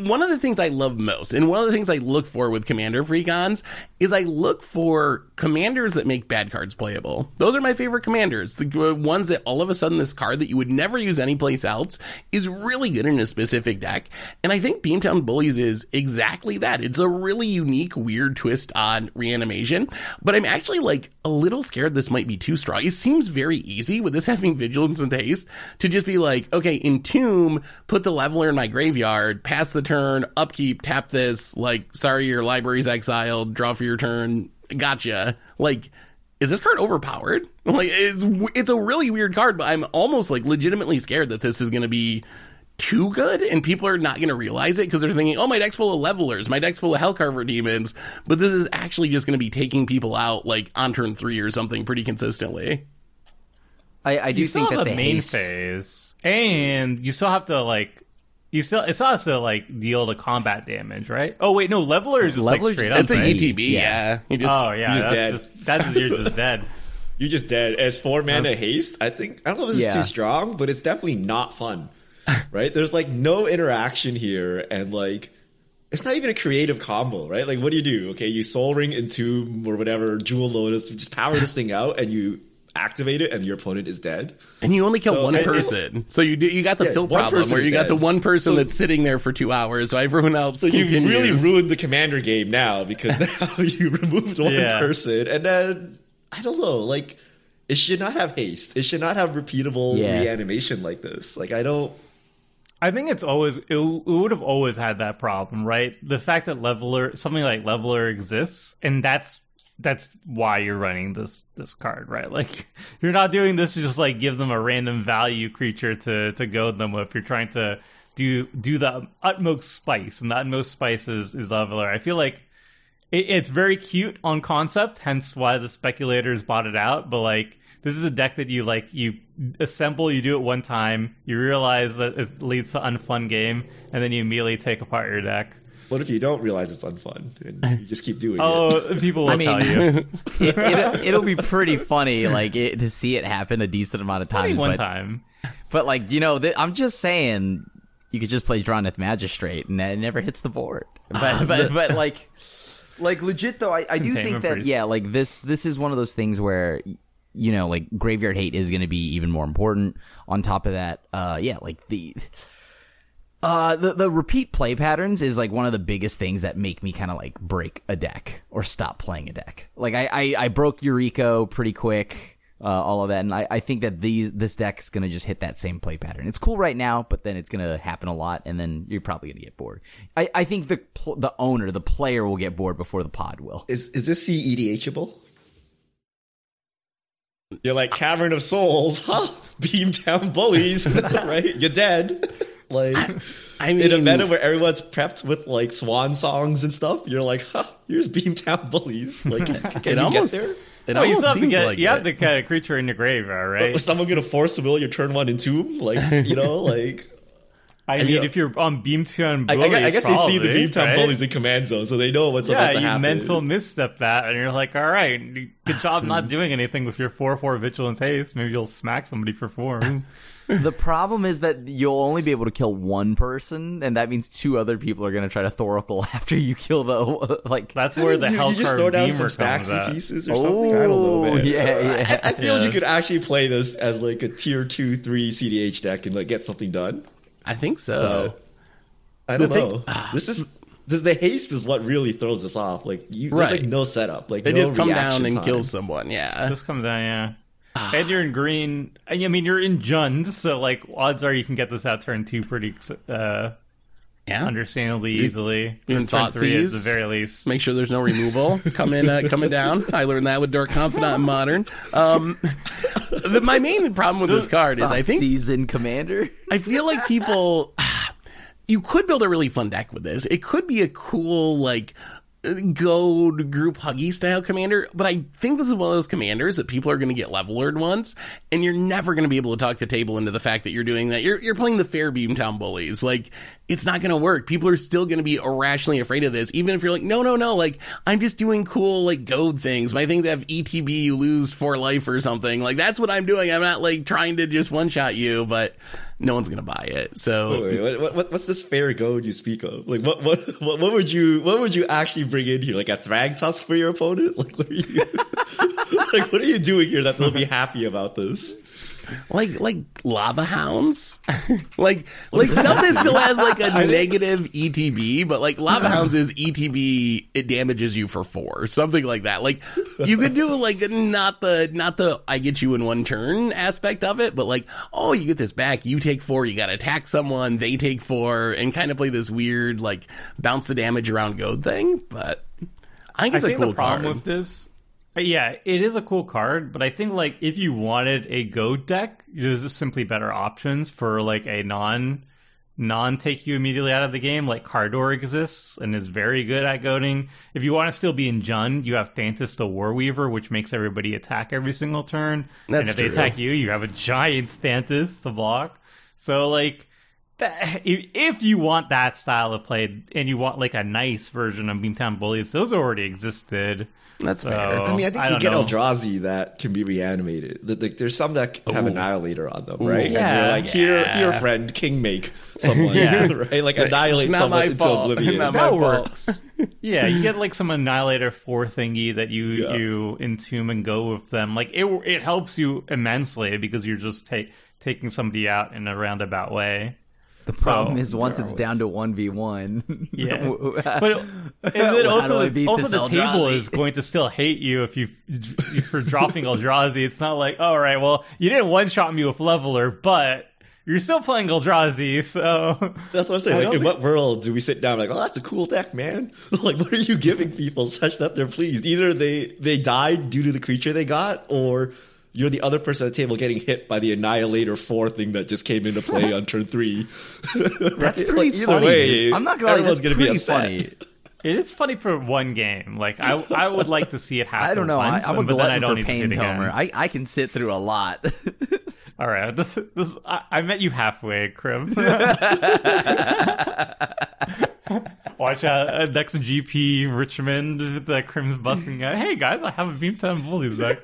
one of the things I love most, and one of the things I look for with Commander Precons, is I look for commanders that make bad cards playable. Those are my favorite commanders, the ones that all of a sudden this card that you would never use anyplace else is really good in a specific deck. And I think Beamtown Bullies is exactly that. It's a really unique, weird twist on reanimation, but I'm actually like a little scared this might be too strong. It seems very easy with this having vigilance and haste to just be like, okay, entomb, put the Leveler in my graveyard, pass the turn, upkeep, tap this, like, sorry, your library's exiled, draw for your turn, gotcha. Like, is this card overpowered? Like, it's a really weird card, but I'm almost like legitimately scared that this is going to be too good and people are not going to realize it because they're thinking, oh, my deck's full of Levelers, my deck's full of Hellcarver Demons, but this is actually just going to be taking people out like on turn 3 or something pretty consistently. I do think that the main phase, and you still have to like, you still, it's also like deal to combat damage, right? Oh wait, no, Leveler is just like straight up. It's an ETB, yeah. You just, you're just dead. You're just dead. You're just dead. As 4 mana haste, I don't know if this is too strong, but it's definitely not fun. Right? There's like no interaction here, and like it's not even a creative combo, right? Like, what do you do? Okay, you Soul Ring, Entomb, or whatever, Jewel Lotus, just power this thing out, and you activate it, and your opponent is dead. And you only kill one person. So you got the fill problem where you got the one person that's sitting there for 2 hours, so everyone else continues. You really ruined the commander game now, because now you removed one person, and then, I don't know, like, it should not have haste. It should not have repeatable reanimation like this. Like, I think it would have always had that problem, right? The fact that something like Leveler exists, and that's that's why you're running this card, right? Like, you're not doing this to just like give them a random value creature to goad them with. You're trying to do the utmost spice, and the utmost spice is Leveler. I feel like it's very cute on concept, hence why the speculators bought it out. But like, this is a deck that you assemble, you do it one time, you realize that it leads to unfun game, and then you immediately take apart your deck. What if you don't realize it's unfun and you just keep doing it? Oh, people will tell you. It'll be pretty funny, like, to see it happen a decent amount of times. One time. But, like, you know, I'm just saying, you could just play Droneth Magistrate and it never hits the board. But like legit, though, I do think that, yeah, like, this is one of those things where, you know, like, Graveyard Hate is going to be even more important. On top of that, yeah, like, the repeat play patterns is like one of the biggest things that make me kind of like break a deck or stop playing a deck. Like I broke Eureka pretty quick, all of that, and I think that this deck's gonna just hit that same play pattern. It's cool right now, but then it's gonna happen a lot, and then you're probably gonna get bored. I think the owner, the player, will get bored before the pod will. Is this CEDHable? You're like Cavern of Souls, huh? Beamtown Bullies, right? You're dead. Like, I mean, in a meta where everyone's prepped with like swan songs and stuff, you're like, huh, here's Beamtown Bullies. Like, can you almost get there? You still have to get, like, you have to get a creature in your graveyard, right? Is someone gonna force will your turn one entomb? Like, you know, like, I mean, if you're on Beamtown Bullies, I guess probably, they see the Beamtown Bullies in command zone, so they know what's about to happen. Yeah, you mental misstep that, and you're like, all right, good job not doing anything with your 4/4 Vigilant Haste. Maybe you'll smack somebody for 4. The problem is that you'll only be able to kill one person, and that means 2 other people are going to try to Thoracle after you kill the, like... That's where the Hellcar Beamer comes out. You just throw down some stacks and pieces or something? I don't know, man. Yeah. I feel you could actually play this as, like, a tier 2, 3 CDH deck and, like, get something done. I think so. I don't know. The haste is what really throws us off. Like, there's, like, no setup. Like, they just come down and kill someone, yeah. Just comes down, yeah. And you're in green. I mean, you're in Jund, so like odds are you can get this out turn 2 pretty understandably easily. Even thought sees, at the very least. Make sure there's no removal coming down. I learned that with Dark Confidant in Modern. My main problem with this card is I think season commander. I feel like people. You could build a really fun deck with this. It could be a cool like. Go group huggy style commander, but I think this is one of those commanders that people are going to get leveled once, and you're never going to be able to talk the table into the fact that you're doing that. You're playing the fair Beamtown Bullies. Like, it's not going to work. People are still going to be irrationally afraid of this, even if you're like, no, like, I'm just doing cool, like, goad things. My things that have ETB, you lose 4 life or something. Like, that's what I'm doing. I'm not, like, trying to just one-shot you, but no one's going to buy it. So what's this fair goad you speak of? Like, what would you actually bring in here? Like a Thrag Tusk for your opponent? Like, what are you like, what are you doing here that they'll be happy about this? Like lava hounds, like something still has like a negative ETB, but like lava hounds is ETB. It damages you for 4, something like that. Like you could do like not the I get you in one turn aspect of it, but like, oh, you get this back, you take 4, you got to attack someone, they take 4, and kind of play this weird like bounce the damage around goad thing. But I think it's a cool card. With this. Yeah, it is a cool card, but I think like if you wanted a goad deck, there's just simply better options for like a non take you immediately out of the game. Like Cardor exists and is very good at goading. If you want to still be in Jund, you have Phantas the Warweaver, which makes everybody attack every single turn. That's and if true. They attack you, you have a giant Phantas to block. So like if you want that style of play and you want like a nice version of Beamtown Bullies, those already existed. That's fair. I mean, I think you get Eldrazi that can be reanimated. There's some that have Annihilator on them, right? Ooh, yeah. And you're like, here, friend, kingmake someone, right? Like, annihilate someone into oblivion. That works. Yeah, you get, like, some Annihilator 4 thingy that you entomb and go with them. Like, it helps you immensely because you're just taking somebody out in a roundabout way. The problem is once it's down to 1v1. Yeah. But then also the table is going to still hate you if you're dropping Eldrazi. It's not like, all right, well, you didn't one-shot me with Leveler, but You're still playing Eldrazi, so... That's what I'm saying. Like, in what world do we sit down and like, oh, that's a cool deck, man? Like, what are you giving people such that they're pleased? Either they died due to the creature they got, or you're the other person at the table getting hit by the Annihilator 4 thing that just came into play on turn 3. That's pretty like, either funny. Way, I'm not gonna everyone's going to be upset. Funny. It is funny for one game. Like, I would like to see it happen. I don't know. Once, I'm a glutton for pain, Tomer. I can sit through a lot. All right. I met you halfway, Krim. Watch out. Next GP, Richmond, that Krim's busting out. Hey, guys, I have a Beamtown Bullies deck.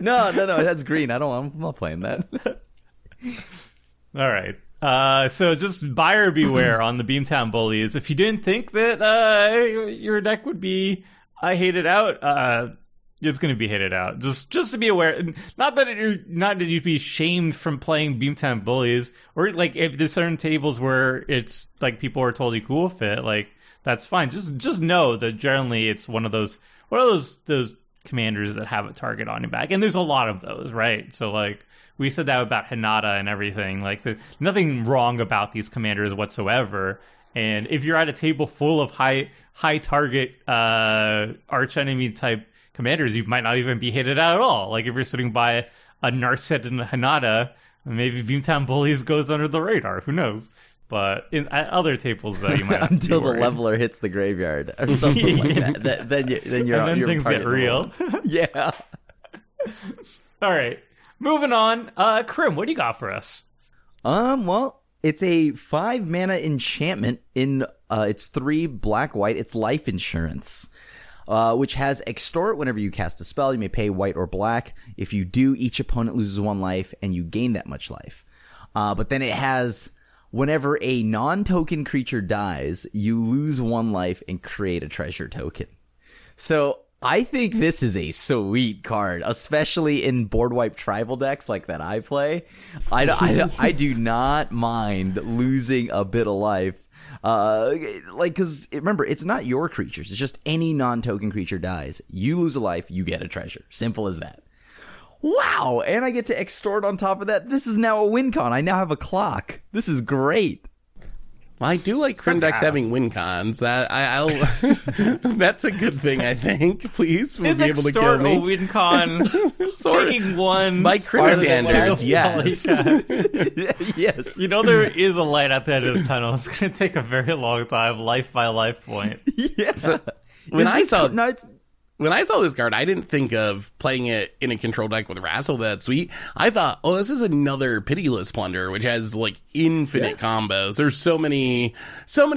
No. That's green. I'm not playing that. All right. So just buyer beware on the Beamtown Bullies. If you didn't think that your deck would be hated out, it's going to be hated out. Just to be aware. Not that you'd be shamed from playing Beamtown Bullies, or like if there's certain tables where it's like people are totally cool with it, like that's fine. Just know that generally it's one of those commanders that have a target on your back, and there's a lot of those, right? So like. We said that about Hanada and everything. Like, there's nothing wrong about these commanders whatsoever. And if you're at a table full of high target arch enemy type commanders, you might not even be hated out at all. Like, if you're sitting by a Narset and a Hanada, maybe Beamtown Bullies goes under the radar. Who knows? But at other tables, though, you might until the leveler hits the graveyard or something like that. Then things get real. Yeah. All right. Moving on, Krim, what do you got for us? Well, it's a 5-mana enchantment in it's 3 black-white. It's Life Insurance, which has Extort. Whenever you cast a spell, you may pay white or black. If you do, each opponent loses 1 life, and you gain that much life. But then it has, whenever a non-token creature dies, you lose 1 life and create a treasure token. So... I think this is a sweet card, especially in board wipe tribal decks like that I play. I do not mind losing a bit of life. Because remember, it's not your creatures. It's just any non-token creature dies. You lose a life, you get a treasure. Simple as that. Wow. And I get to extort on top of that. This is now a win con. I now have a clock. This is great. I do like Krim decks having win cons. That's a good thing, I think. Please, we'll be able to kill me. A win con, taking one. By Krim standards, yes. Yes. You know, there is a light at the end of the tunnel. It's going to take a very long time, life by life point. Yeah. So, when I saw this card, I didn't think of playing it in a control deck with Razzle that sweet. I thought, oh, this is another Pitiless Plunder, which has, like, infinite combos. There's so many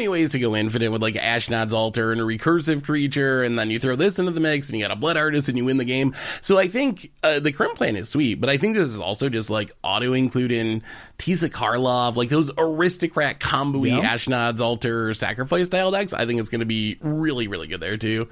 ways to go infinite with, like, Ashnod's Altar and a recursive creature, and then you throw this into the mix, and you got a Blood Artist, and you win the game. So I think the Krim plan is sweet, but I think this is also just, like, auto-include in Tisa Karlov, like, those aristocrat combo-y Ashnod's Altar sacrifice-style decks. I think it's going to be really, really good there, too.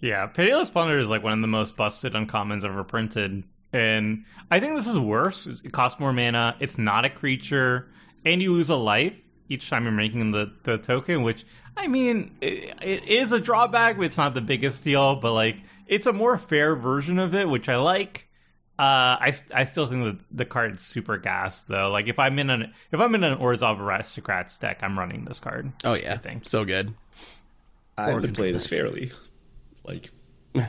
Yeah, Pitiless Plunder is like one of the most busted uncommons ever printed, and I think this is worse. It costs more mana, it's not a creature, and you lose a life each time you're making the token, which, I mean, it is a drawback, but it's not the biggest deal, but like, it's a more fair version of it, which I like. I still think the card's super gassed, though. Like, if I'm in an Orzhov Aristocrats deck, I'm running this card. Oh, yeah. I think. So good. I would play this fairly. Like,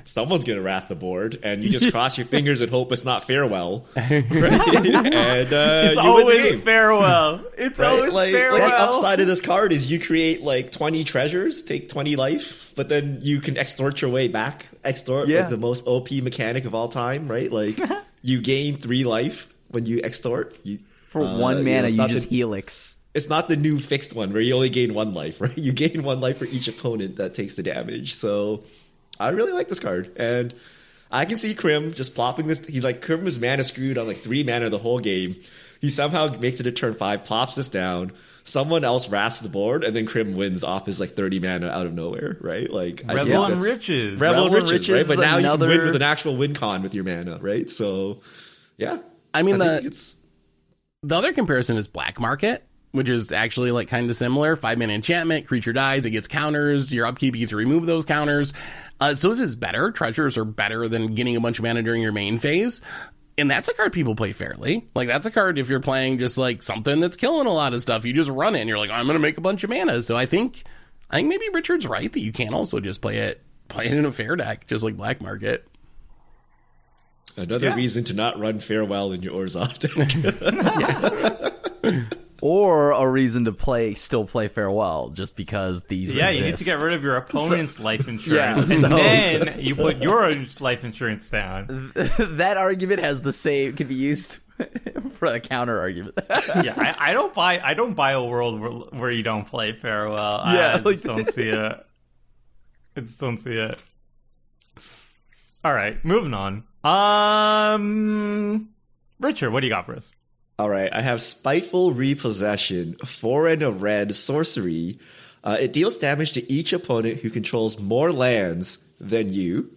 someone's going to wrath the board, and you just cross your fingers and hope it's not Farewell. Right? And, it's always Farewell. It's right? Always like, Farewell. Like, the upside of this card is you create, like, 20 treasures, take 20 life, but then you can extort your way back. Extort, like, the most OP mechanic of all time, right? Like, you gain 3 life when you extort. For 1 mana, you just helix. It's not the new fixed one where you only gain 1 life, right? You gain 1 life for each opponent that takes the damage, so... I really like this card, and I can see Krim just plopping this. He's like, Krim was mana screwed on like 3 mana the whole game. He somehow makes it to turn 5, plops this down. Someone else wraps the board, and then Krim wins off his like 30 mana out of nowhere, right? Like Rebel and Riches. Rebel and Riches, right? But now you can win with an actual win con with your mana, right? So, yeah. I mean, the other comparison is Black Market, which is actually like kind of similar. 5-mana enchantment, creature dies, it gets counters, your upkeep, you get to remove those counters. So this is better. Treasures are better than getting a bunch of mana during your main phase. And that's a card people play fairly. Like, that's a card if you're playing just, like, something that's killing a lot of stuff. You just run it, and you're like, I'm going to make a bunch of mana. So I think maybe Richard's right that you can also just play it in a fair deck, just like Black Market. Another reason to not run Farewell in your Orzhov deck. Or a reason to still play Farewell, just because these resist. You need to get rid of your opponent's life insurance, and then you put your own life insurance down. That argument has the same, can be used for a counter argument. I don't buy a world where you don't play Farewell. I just don't see it. All right, moving on. Richard, what do you got for us? All right, I have Spiteful Repossession, 4 and a red sorcery. It deals damage to each opponent who controls more lands than you,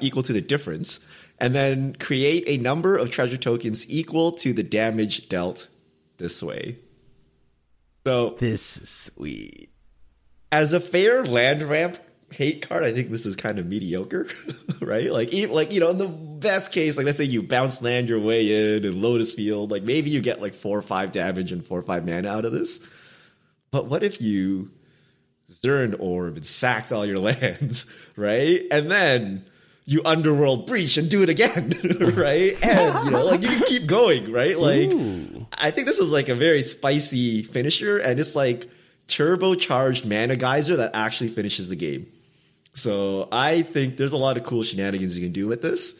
equal to the difference, and then create a number of treasure tokens equal to the damage dealt this way. So this is sweet. As a fair land ramp hate card, I think this is kind of mediocre, right? Like, you know, in the best case, like, let's say you bounce land your way in Lotus Field, like, maybe you get, like, 4 or 5 damage and 4 or 5 mana out of this. But what if you Zurn Orb and sacked all your lands, right? And then you Underworld Breach and do it again, right? And, you know, like, you can keep going, right? Like, ooh. I think this is, like, a very spicy finisher, and it's, like, turbocharged mana geyser that actually finishes the game. So I think there's a lot of cool shenanigans you can do with this.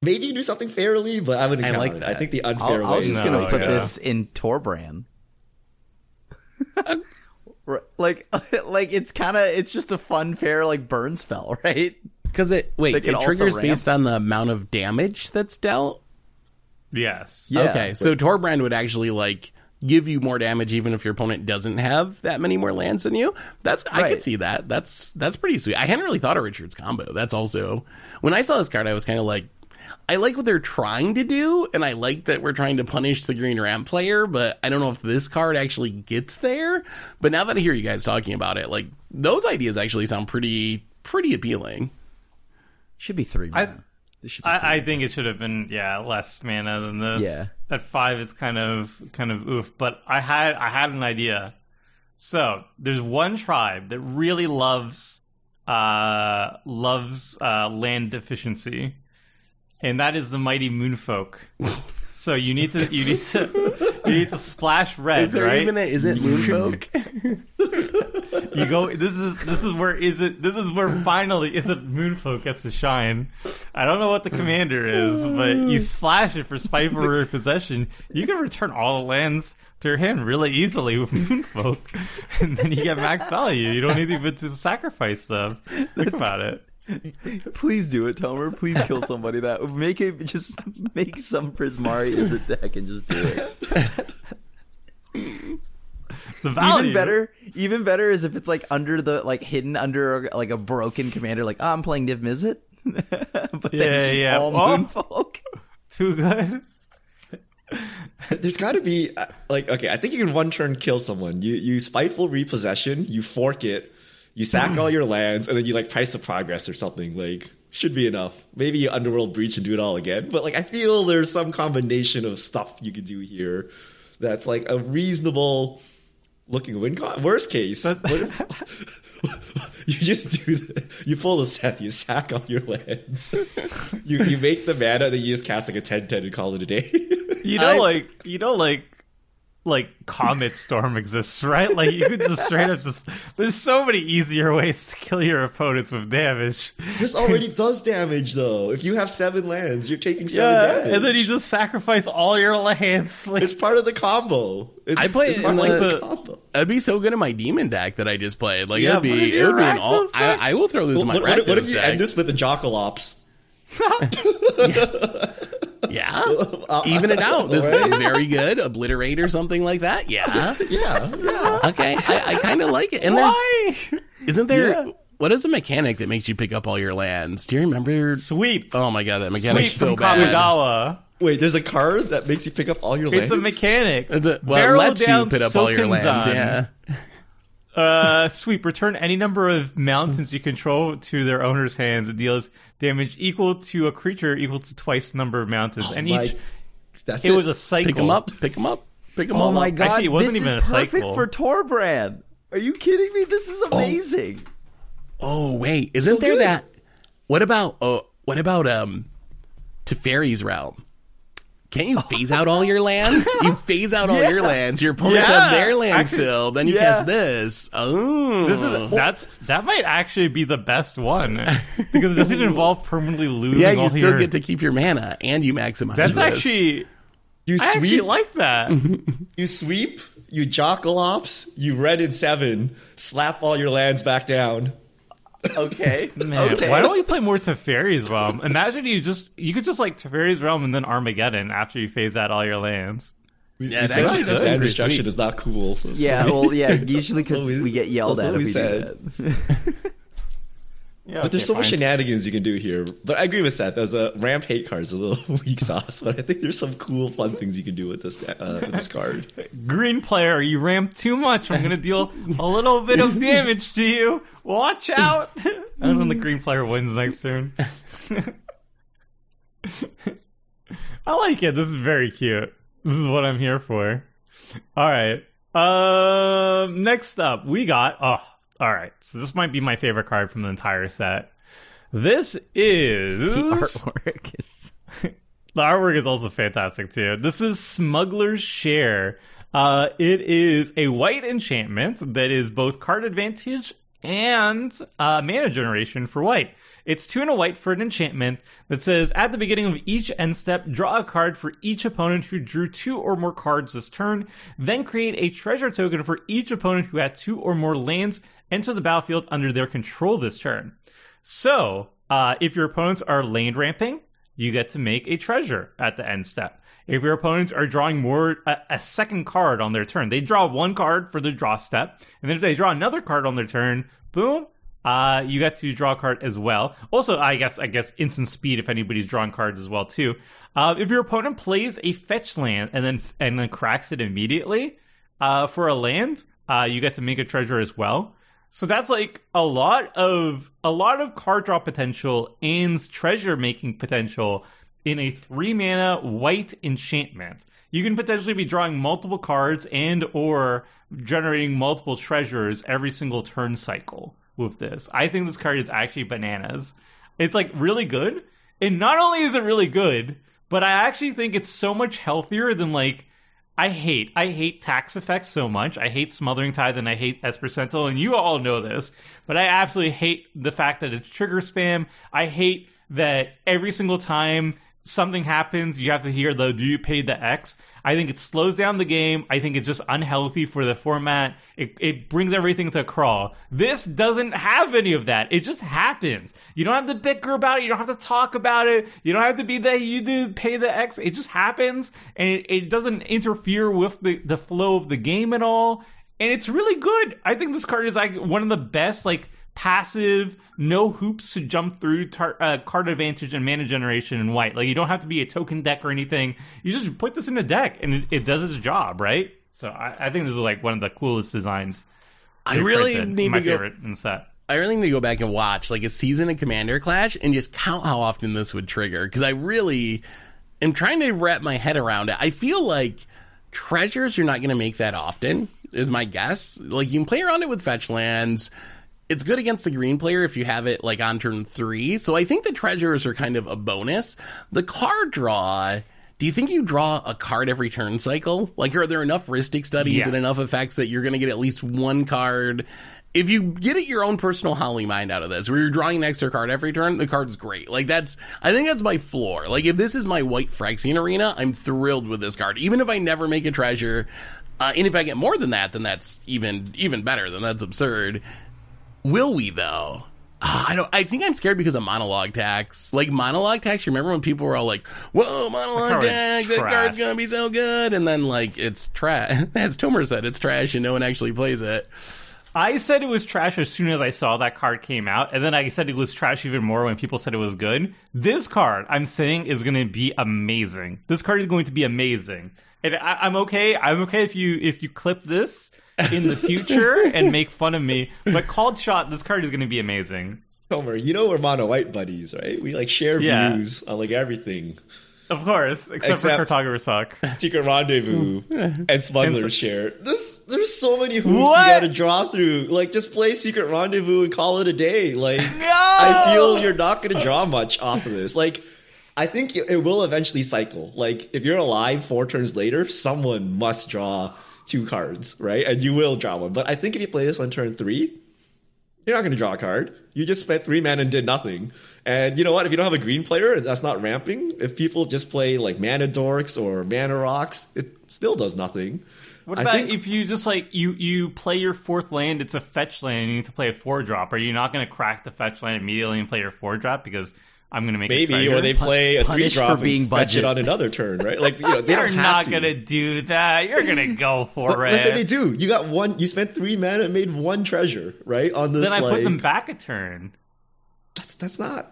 Maybe you do something fairly, but I wouldn't count it. I think the unfair way. I was just going to put this in Torbrand. like it's just a fun fair, like, burn spell, right? Because it triggers based on the amount of damage that's dealt. Yes. Yeah. Okay. So Torbrand would actually, like, give you more damage even if your opponent doesn't have that many more lands than you. I could see that. That's pretty sweet. I hadn't really thought of Richard's combo. That's also, when I saw this card, I was kind of like, I like what they're trying to do, and I like that we're trying to punish the green ramp player, but I don't know if this card actually gets there. But now that I hear you guys talking about it, like, those ideas actually sound pretty appealing. Should be 3 mana. I think it should have been less mana than this. Yeah. At 5, it's kind of oof. But I had an idea. So there's one tribe that really loves land deficiency, and that is the mighty Moonfolk. So you need to splash red. Is there even is it Moonfolk? You go. This is where finally is it Moonfolk gets to shine. I don't know what the commander is, but you splash it for Spiteful Repossession. You can return all the lands to your hand really easily with Moonfolk, and then you get max value. You don't need even to sacrifice them. Think about it. Please do it, Tomer. Please kill somebody. That make some Prismari as a deck and just do it. The value. Even better is if it's like under the, like, hidden under, like, a broken commander, like, oh, I'm playing Niv Mizzet. But then all Moonfolk. Too good. There's got to be, like, okay, I think you can one turn kill someone. You Spiteful Repossession, you fork it, you sack all your lands, and then you, like, price of progress or something. Like, should be enough. Maybe you Underworld Breach and do it all again. But, like, I feel there's some combination of stuff you could do here that's, like, a reasonable looking win con. Worst case, what if you just do you pull the Seth, you sack all your lands, you make the mana, then you just cast like a 10/10 and call it a day. Like Comet Storm exists, right? Like, you could just straight up just, there's so many easier ways to kill your opponents with damage. This already does damage, though. If you have 7 lands, you're taking 7 damage. And then you just sacrifice all your lands. Like, it's part of the combo. It's part of the combo. I'd be so good in my demon deck that I just played. Like, it'd be an all. I will throw this in my practice deck. What if you end this with the Jockalops? Yeah, even it out. This would be very good. Obliterate or something like that. Yeah. Okay, I kind of like it. And why? What is a mechanic that makes you pick up all your lands? Do you remember? Sweep. Oh my god, that mechanic's so bad. Sweep from Kamigawa. Wait, there's a card that makes you pick up all your lands? It's a mechanic. It lets you pick up all your lands, yeah. Sweep, return any number of mountains you control to their owner's hands. It deals damage equal to a creature equal to twice the number of mountains. It was a cycle. Pick them up. Oh my God. Actually, it wasn't this even is a cycle. Perfect for Torbrand. Are you kidding me? This is amazing. Oh wait. Isn't so there good. That? What about Teferi's Realm? Can't you phase out all your lands? You phase out all your lands. Your opponents have their lands still. Then you cast this. Oh, that might actually be the best one because it doesn't involve permanently losing. Yeah, you still get to keep your mana and you maximize. That's actually you sweep. I actually like that. You sweep. You jockalops. You red in 7. Slap all your lands back down. Okay. Man, okay. Why don't you play more Teferi's Realm? Imagine you could just like Teferi's Realm and then Armageddon after you phase out all your lands. Yeah, that actually does. Land destruction is not cool. So usually because we get yelled at if we do that. Yeah, but there's so much shenanigans you can do here. But I agree with Seth. As a ramp hate card is a little weak sauce, but I think there's some cool, fun things you can do with this card. Green player, you ramp too much. I'm going to deal a little bit of damage to you. Watch out. I don't know when the green player wins next turn. I like it. This is very cute. This is what I'm here for. All right. Next up, we got... All right, so this might be my favorite card from the entire set. This is... The artwork is also fantastic, too. This is Smuggler's Share. It is a white enchantment that is both card advantage and mana generation for white. It's 2 and a white for an enchantment that says, at the beginning of each end step, draw a card for each opponent who drew 2 or more cards this turn, then create a treasure token for each opponent who had 2 or more lands enter the battlefield under their control this turn. So, if your opponents are land ramping, you get to make a treasure at the end step. If your opponents are drawing a second card on their turn, they draw one card for the draw step, and then if they draw another card on their turn, boom, you get to draw a card as well. Also, I guess instant speed if anybody's drawing cards as well too. If your opponent plays a fetch land and then cracks it immediately for a land, you get to make a treasure as well. So that's like a lot of card draw potential and treasure making potential in a 3-mana white enchantment. You can potentially be drawing multiple cards and or generating multiple treasures every single turn cycle with this. I think this card is actually bananas. It's like really good. And not only is it really good, but I actually think it's so much healthier than like I hate tax effects so much. I hate Smothering Tithe and I hate Esper Sentinel, and you all know this, but I absolutely hate the fact that it's trigger spam. I hate that every single time something happens, you have to hear the, do you pay the X? I think it slows down the game. I think it's just unhealthy for the format. It brings everything to a crawl. This doesn't have any of that. It just happens. You don't have to bicker about it. You don't have to talk about it. You don't have to be that you do pay the X. It just happens, and it doesn't interfere with the flow of the game at all. And it's really good. I think this card is like one of the best, like, passive, no hoops to jump through card advantage and mana generation in white. Like, you don't have to be a token deck or anything. You just put this in a deck and it does its job, right? So I think this is like one of the coolest designs. I really need to go back and watch like a season of Commander Clash and just count how often this would trigger, because I really am trying to wrap my head around it. I feel like treasures you're not going to make that often is my guess. Like, you can play around it with fetch lands. It's good against the green player if you have it, like, on turn 3. So I think the treasures are kind of a bonus. The card draw, do you think you draw a card every turn cycle? Like, are there enough Rhystic Studies and enough effects that you're going to get at least one card? If you get your own personal Holy Mind out of this, where you're drawing an extra card every turn, the card's great. Like, I think that's my floor. Like, if this is my white Phyrexian arena, I'm thrilled with this card. Even if I never make a treasure, and if I get more than that, then that's even better. Then that's absurd. Will we, though? I think I'm scared because of monologue tax. Like, monologue tax, you remember when people were all like, whoa, monologue tax, that card's gonna be so good. And then, like, it's trash. As Tomer said, it's trash and no one actually plays it. I said it was trash as soon as I saw that card came out. And then I said it was trash even more when people said it was good. This card, I'm saying, is going to be amazing. This card is going to be amazing. And I'm okay if you clip this in the future and make fun of me. But Called Shot, this card is going to be amazing. Tomer, you know we're mono white buddies, right? We like share views on like everything. Of course, except for Cartographer's Hawk, Secret Rendezvous, and Smuggler's Share. There's so many hoops you gotta draw through. Like, just play Secret Rendezvous and call it a day. Like, no! I feel you're not gonna draw much off of this. Like, I think it will eventually cycle. Like, if you're alive 4 turns later, someone must draw 2 cards, right? And you will draw one. But I think if you play this on turn 3, you're not gonna draw a card. You just spent 3 mana and did nothing. And you know what? If you don't have a green player, that's not ramping. If people just play like Mana Dorks or Mana Rocks, it still does nothing. What about if you just like you play your 4th land, it's a fetch land, and you need to play a 4-drop? Are you not going to crack the fetch land immediately and play your 4-drop? Because I'm going to make it maybe, or they play a 3-drop and fetch it on another turn, right? Like, you know, they don't have to. You're not going to do that. You're going to go for it. Let's say they do. You got one. You spent 3 mana and made 1 treasure, right? On this, then I put them back a turn. That's not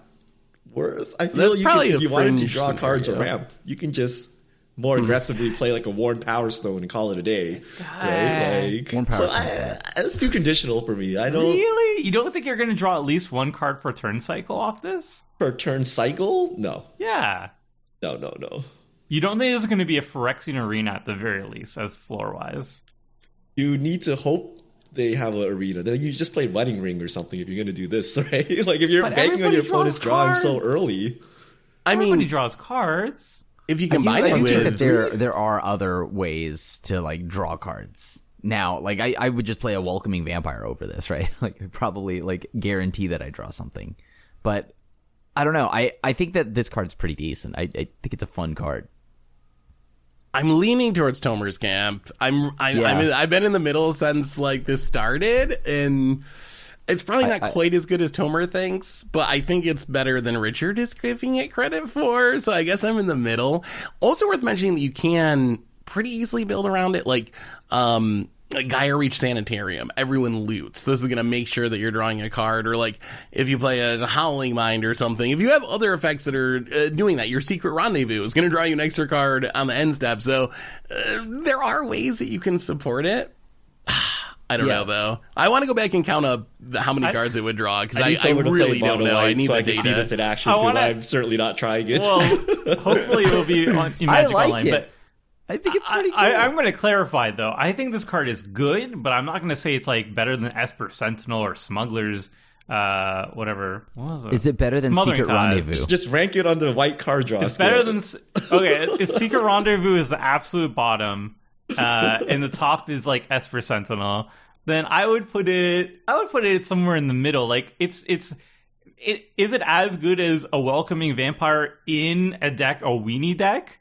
worth. I feel if you wanted to draw cards or ramp, you can just more aggressively play like a Worn Power Stone and call it a day. Right? Like, Worn Power Stone. It's too conditional for me. I don't really. You don't think you're going to draw at least 1 card per turn cycle off this? Per turn cycle? No. Yeah. No. You don't think there's going to be a Phyrexian Arena at the very least, as floor wise? You need to hope they have an arena. Then you just play Wedding Ring or something if you're going to do this, right? Like, if you're banking on your opponent's drawing so early. I mean, everybody draws cards. If you combine it with... I think that there are other ways to, like, draw cards. Now, like, I would just play a Welcoming Vampire over this, right? Like, I'd probably, like, guarantee that I draw something. But, I don't know. I think that this card's pretty decent. I think it's a fun card. I'm leaning towards Tomer's camp. I've been in the middle since like this started, and it's probably not quite as good as Tomer thinks, but I think it's better than Richard is giving it credit for. So I guess I'm in the middle. Also worth mentioning that you can pretty easily build around it, like Gaia Reach Sanitarium. Everyone loots. This is going to make sure that you're drawing a card. Or like if you play a Howling Mind or something, if you have other effects that are doing that, your Secret Rendezvous is going to draw you an extra card on the end step. So there are ways that you can support it. I don't know, though. I want to go back and count up how many cards it would draw, because I really don't know. I need so the data. I can see this in action, because I'm certainly not trying it. Well, hopefully it will be on Magic Online. But I think it's pretty cool. I'm going to clarify, though. I think this card is good, but I'm not going to say it's like better than Esper Sentinel or Smuggler's whatever. What was it? Is it better than Secret Rendezvous? Just rank it on the white card draw. It's better than... Okay, Secret Rendezvous is the absolute bottom, and the top is like Esper Sentinel. Then I would put it somewhere in the middle. Like, is it as good as a Welcoming Vampire in a deck, a weenie deck?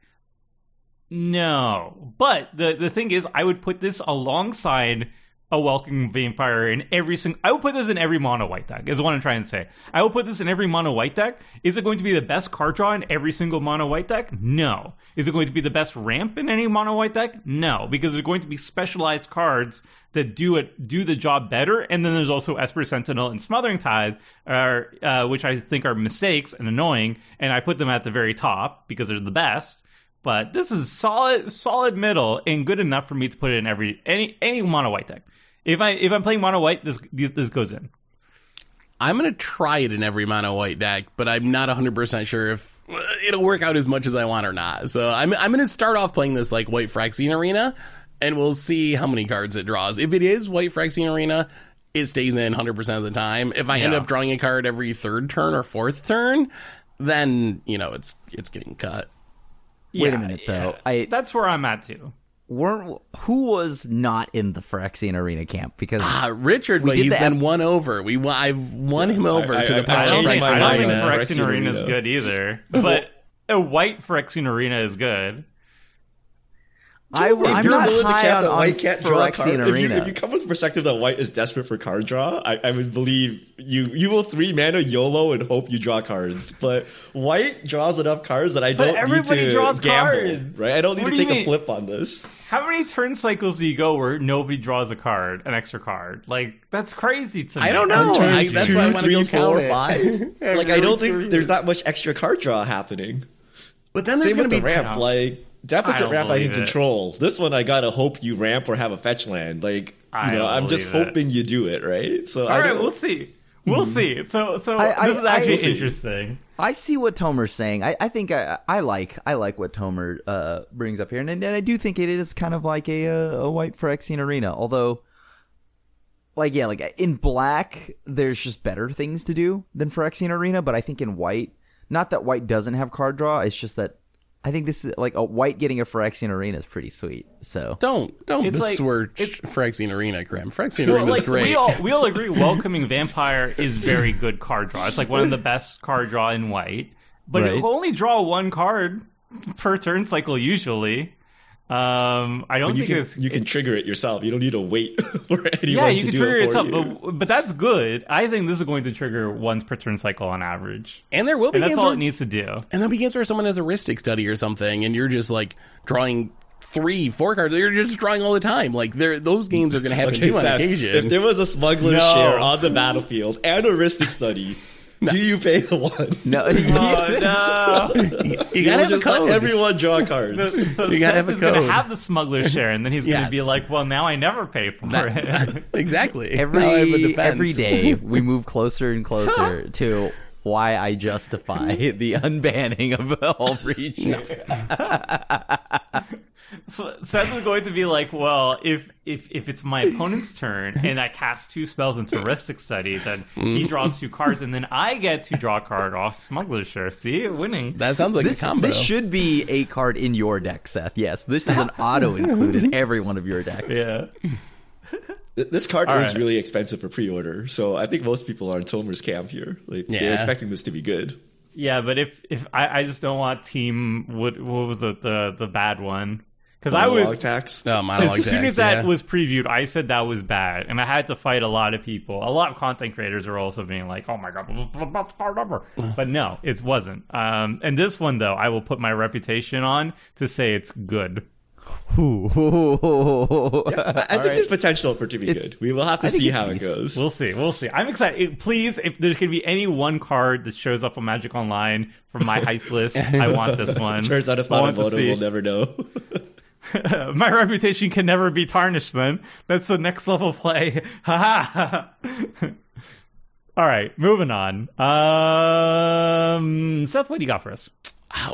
No, but the thing is, I would put this alongside a Welcoming Vampire in every single... I would put this in every mono white deck, is what I'm trying to say. I would put this in every mono white deck. Is it going to be the best card draw in every single mono white deck? No. Is it going to be the best ramp in any mono white deck? No, because there's going to be specialized cards that do the job better. And then there's also Esper Sentinel and Smothering Tithe, which I think are mistakes and annoying, and I put them at the very top because they're the best. But this is solid middle and good enough for me to put it in any mono white deck. If I'm playing mono white, this goes in. I'm gonna try it in every mono white deck, but I'm not 100% sure if it'll work out as much as I want or not. So I'm gonna start off playing this like White Phyrexian Arena, and we'll see how many cards it draws. If it is White Phyrexian Arena, it stays in 100% of the time. If I end up drawing a card every 3rd turn or 4th turn, then you know it's getting cut. Wait a minute, though. That's where I'm at, too. Who was not in the Phyrexian Arena camp? Because Richard, but he's been won over. I've won him over to the Phyrexian Arena. I don't think Phyrexian Arena is good either, but a white Phyrexian Arena is good. I'm not high on Phyrexian Arena. If you come with the perspective that white is desperate for card draw, I would believe you will 3-mana YOLO and hope you draw cards. But white draws enough cards that I don't need to gamble. Right? I don't need to take a flip on this. How many turn cycles do you go where nobody draws a card, an extra card? Like, that's crazy to me. I don't know. That's 2, 3, 4, 5. Like, I don't think there's that much extra card draw happening. But then there's going to be... Same with the ramp, like... Deficit ramp I can control. This one I gotta hope you ramp or have a fetch land. Like, you know, I'm just hoping you do it, right? So Alright, we'll see. We'll see. So this is actually interesting. I see what Tomer's saying. I think I like what Tomer brings up here. And I do think it is kind of like a white Phyrexian arena. Although, like, yeah, like in black, there's just better things to do than Phyrexian arena. But I think in white, not that white doesn't have card draw. It's just that I think this is like a white getting a Phyrexian arena is pretty sweet. So don't besmirch Phyrexian arena, Graham. Phyrexian arena is great. We all agree. Welcoming Vampire is very good card draw. It's like one of the best card draw in white, but it will only draw one card per turn cycle usually. You can trigger it yourself. You don't need to wait for anyone to do it for you. Yeah, you can trigger it yourself, but that's good. I think this is going to trigger once per turn cycle on average. And there will be games. That's all it needs to do. And there'll be games where someone has a Rhystic Study or something, and you're just like drawing 3-4 cards. You're just drawing all the time. Like those games are going to happen too on occasion. If there was a Smuggler's Share on the battlefield and a Rhystic Study. No. Do you pay the one? No. Oh, no. You gotta have just a code. Let everyone draw cards. So you gotta have a code. He's gonna have the Smuggler's Share, and then he's gonna be like, "Well, now I never pay for it." Exactly. Every day we move closer and closer to why I justify the unbanning of all breach. So Seth is going to be like, well, if it's my opponent's turn and I cast 2 spells into Rhystic Study, then he draws 2 cards and then I get to draw a card off Smuggler's Share. See, winning. That sounds like a combo. This should be a card in your deck, Seth. Yes, this is an auto include in every one of your decks. Yeah. This card is really expensive for pre-order, so I think most people are in Tomer's camp here. Like, they're expecting this to be good. Yeah, but if I just don't want team. What was it, the bad one? Because I was as soon as that was previewed, I said that was bad, and I had to fight a lot of people. A lot of content creators are also being like, "Oh my god, but no, it wasn't." And this one though, I will put my reputation on to say it's good. Yeah, I think there's potential for it to be good. We will have to see how it goes. We'll see. I'm excited. Please, if there's going to be any one card that shows up on Magic Online from my hype list, I want this one. Turns out it's not a voter. We'll never know. My reputation can never be tarnished then. That's the next level play. Ha ha. All right, moving on. Seth, what do you got for us?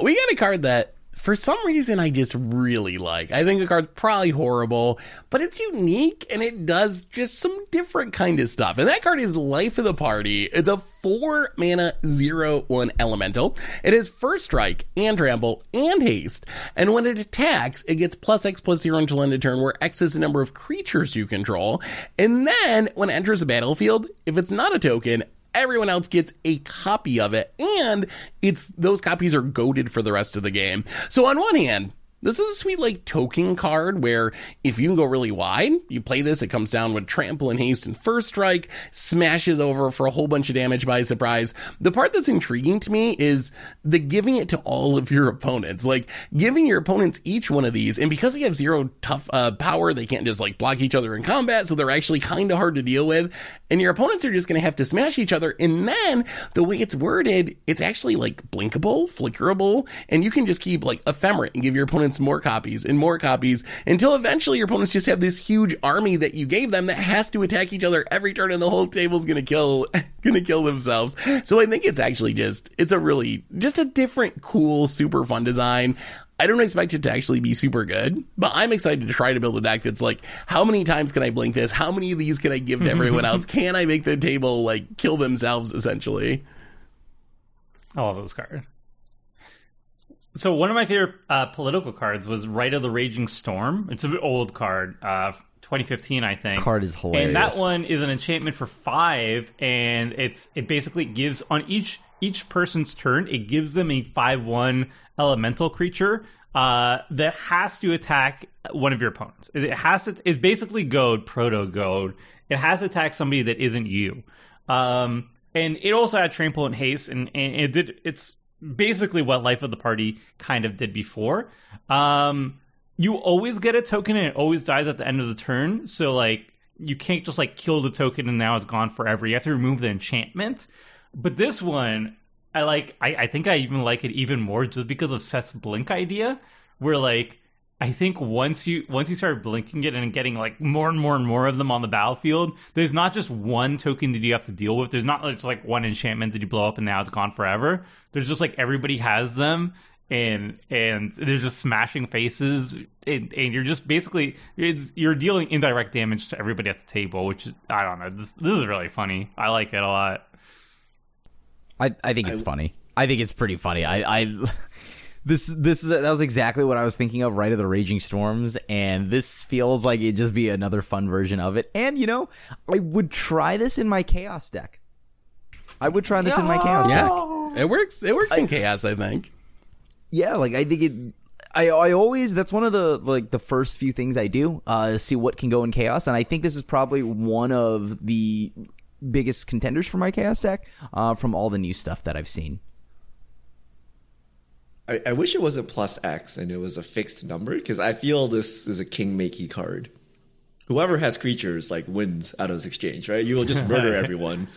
We got a card that for some reason I just really like. I think the card's probably horrible, but it's unique and it does just some different kind of stuff. And that card is Life of the Party. It's a 4-mana 0/1 elemental. It has first strike and trample and haste. And when it attacks, it gets +X+0 until end of turn, where X is the number of creatures you control. And then when it enters the battlefield, if it's not a token, everyone else gets a copy of it. And those copies are goaded for the rest of the game. So on one hand, this is a sweet, like, token card where if you can go really wide, you play this, it comes down with trample and haste and first strike, smashes over for a whole bunch of damage by surprise. The part that's intriguing to me is the giving it to all of your opponents. Like, giving your opponents each one of these, and because they have 0 tough power, they can't just, like, block each other in combat, so they're actually kind of hard to deal with, and your opponents are just going to have to smash each other, and then, the way it's worded, it's actually, like, blinkable, flickerable, and you can just keep, like, ephemerate and give your opponents more copies until eventually your opponents just have this huge army that you gave them that has to attack each other every turn, and the whole table's gonna kill themselves. So I think it's actually just a different, cool, super fun design. I don't expect it to actually be super good, but I'm excited to try to build a deck that's like, how many times can I blink this? How many of these can I give to everyone else? Can I make the table like kill themselves essentially? I love this card. So one of my favorite political cards was Rite of the Raging Storm. It's an old card, 2015, I think. Card is hilarious. And that one is an enchantment for 5, and it basically gives, on each person's turn, it gives them a 5/1 elemental creature that has to attack one of your opponents. It's basically goad, proto-goad. It has to attack somebody that isn't you. And it also had trample and haste, and it's basically what Life of the Party kind of did before. You always get a token and it always dies at the end of the turn. So, like, you can't just, like, kill the token and now it's gone forever. You have to remove the enchantment. But this one, I think I even like it even more just because of Seth's blink idea, where like I think once you start blinking it and getting like more and more and more of them on the battlefield, there's not just one token that you have to deal with. There's not just like one enchantment that you blow up and now it's gone forever. There's just like everybody has them and they're just smashing faces and you're just basically you're dealing indirect damage to everybody at the table, which is, I don't know. This is really funny. I like it a lot. I think it's funny. I think it's pretty funny. That was exactly what I was thinking of right of the Raging Storms, and this feels like it'd just be another fun version of it. And, you know, I would try this in my Chaos deck. It works. It works in Chaos, I think. Yeah, like I think it. I always, that's one of the like the first few things I do. See what can go in Chaos, and I think this is probably one of the biggest contenders for my Chaos deck from all the new stuff that I've seen. I wish it was a plus X and it was a fixed number, because I feel this is a king-makey card. Whoever has creatures like wins out of this exchange, right? You will just murder everyone.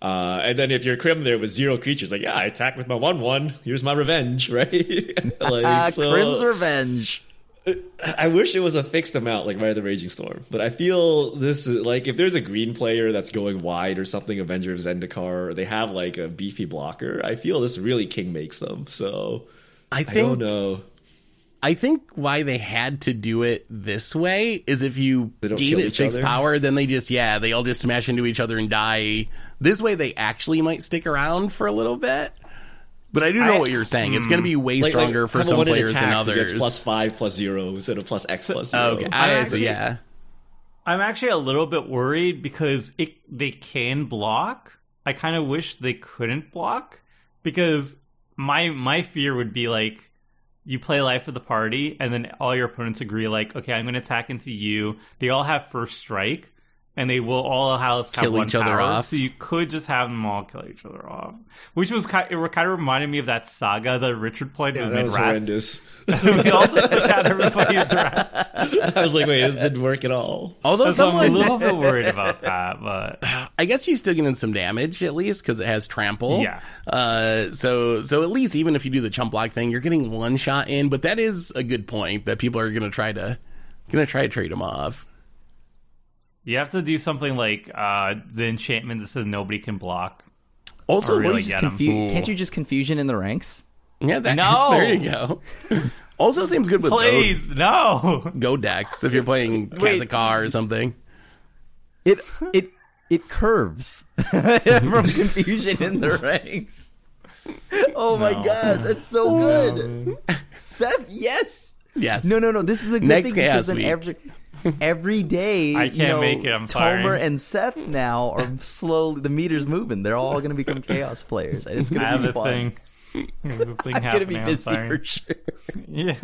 And then if you're Krim there with zero creatures, like, yeah, I attack with my 1/1. Here's my revenge, right? Like, so, Krim's revenge. I wish it was a fixed amount, like Rite of the Raging Storm. But I feel this is, like, if there's a green player that's going wide or something, Avenger of Zendikar, or they have, like, a beefy blocker, I feel this really king-makes them, so... I don't know. I think why they had to do it this way is if you gain it fixed power, then they all just smash into each other and die. This way they actually might stick around for a little bit. But I do know what you're saying. It's going to be way stronger for some players than others. It's +5/+0 instead of +X/+0. Okay, yeah. I'm actually a little bit worried because they can block. I kind of wish they couldn't block because... My fear would be, like, you play Life of the Party, and then all your opponents agree, like, okay, I'm going to attack into you. They all have first strike, and they will all have one power. So you could just have them all kill each other off. Which was kind of reminded me of that saga that Richard played with Rats. That was horrendous. We all just took out everybody as Rats. I was like, wait, this didn't work at all. Although I'm a little bit worried about that, but... I guess you're still getting some damage, at least, because it has trample. Yeah. So at least even if you do the chump block thing, you're getting one shot in, but that is a good point that people are going to try to trade them off. You have to do something like the enchantment that says nobody can block. Also, really can't you just confusion in the ranks? Yeah, there you go. Also seems good with Go decks if you're playing Khazakar or something. It curves from confusion in the ranks. Oh my god, that's so good. Seth, yes. No. This is a good thing because in every day, I can't make it. I'm Tomer and Seth now are slowly. The meter's moving. They're all going to become Chaos players, and it's going to be fun. I'm going to be busy for sure. Yeah,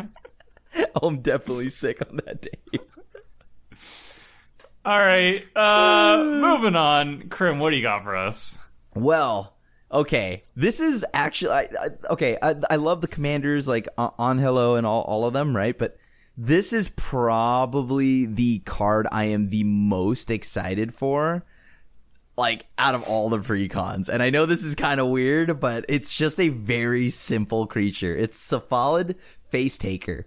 I'm definitely sick on that day. All right, moving on. Krim, what do you got for us? Well, okay, this is actually I love the commanders like Angelo and all of them, right? But this is probably the card I am the most excited for, like, out of all the precons. And I know this is kind of weird, but it's just a very simple creature. It's Cephalid Facetaker.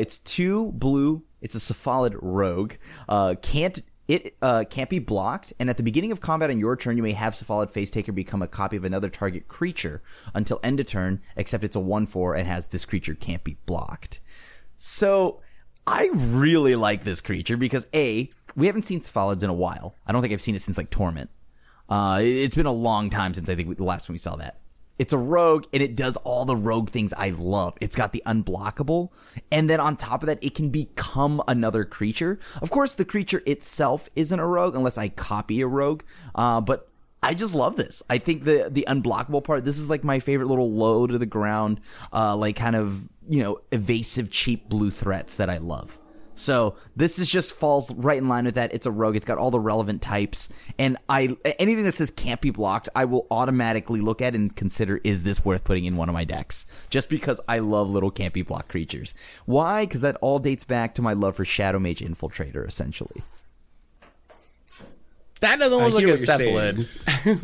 It's 2 blue. It's a Cephalid rogue. It can't be blocked. And at the beginning of combat on your turn, you may have Cephalid Facetaker become a copy of another target creature until end of turn, except it's a 1/4 and has this creature can't be blocked. So I really like this creature because, A, we haven't seen Cephalids in a while. I don't think I've seen it since, like, Torment. It's been a long time since I think the last time we saw that. It's a rogue, and it does all the rogue things I love. It's got the unblockable, and then on top of that, it can become another creature. Of course, the creature itself isn't a rogue unless I copy a rogue, but... I just love this. I think the unblockable part, this is like my favorite little low to the ground, like kind of, you know, evasive, cheap blue threats that I love. So this is just falls right in line with that. It's a rogue. It's got all the relevant types. And anything that says can't be blocked, I will automatically look at and consider, is this worth putting in one of my decks? Just because I love little can't be blocked creatures. Why? Because that all dates back to my love for Shadow Mage Infiltrator, essentially. That doesn't look like a cephalid.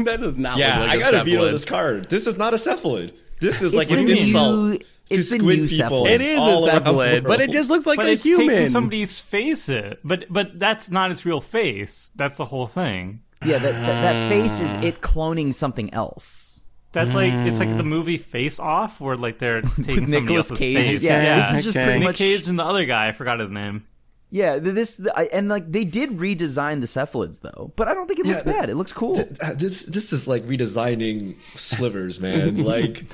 That does not look like a cephalid. I gotta veto this card. This is not a cephalid. This is like an insult it's been used Cephalid. It is a Cephalid, but it just looks like a human. Taking somebody's face, but that's not its real face. That's the whole thing. Yeah, that face is it cloning something else. That's like it's like the movie Face Off, where like they're taking somebody else's face. Yeah, this is just pretty much Cage and the other guy. I forgot his name. Yeah, and like they did redesign the cephalids though, but I don't think it looks bad. It looks cool. This is like redesigning slivers, man. Like,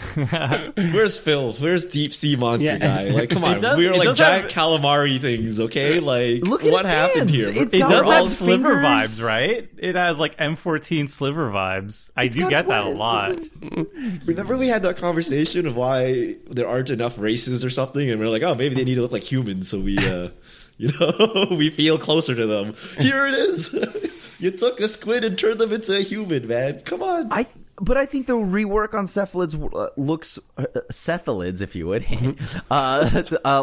where's Phil? Where's Deep Sea Monster Guy? Like, come on, we are like giant calamari things, okay? Like, what happened here? It does have sliver vibes, right? It has like M14 sliver vibes. I do get that a lot. Remember we had that conversation of why there aren't enough races or something, and we're like, oh, maybe they need to look like humans, so we. You know, we feel closer to them. Here it is. You took a squid and turned them into a human, man. Come on. But I think the rework on cephalids looks cephalids, if you would,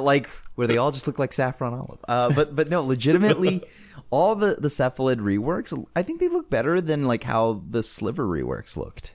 like where they all just look like saffron olive. But no, legitimately, all the cephalid reworks, I think they look better than like how the sliver reworks looked.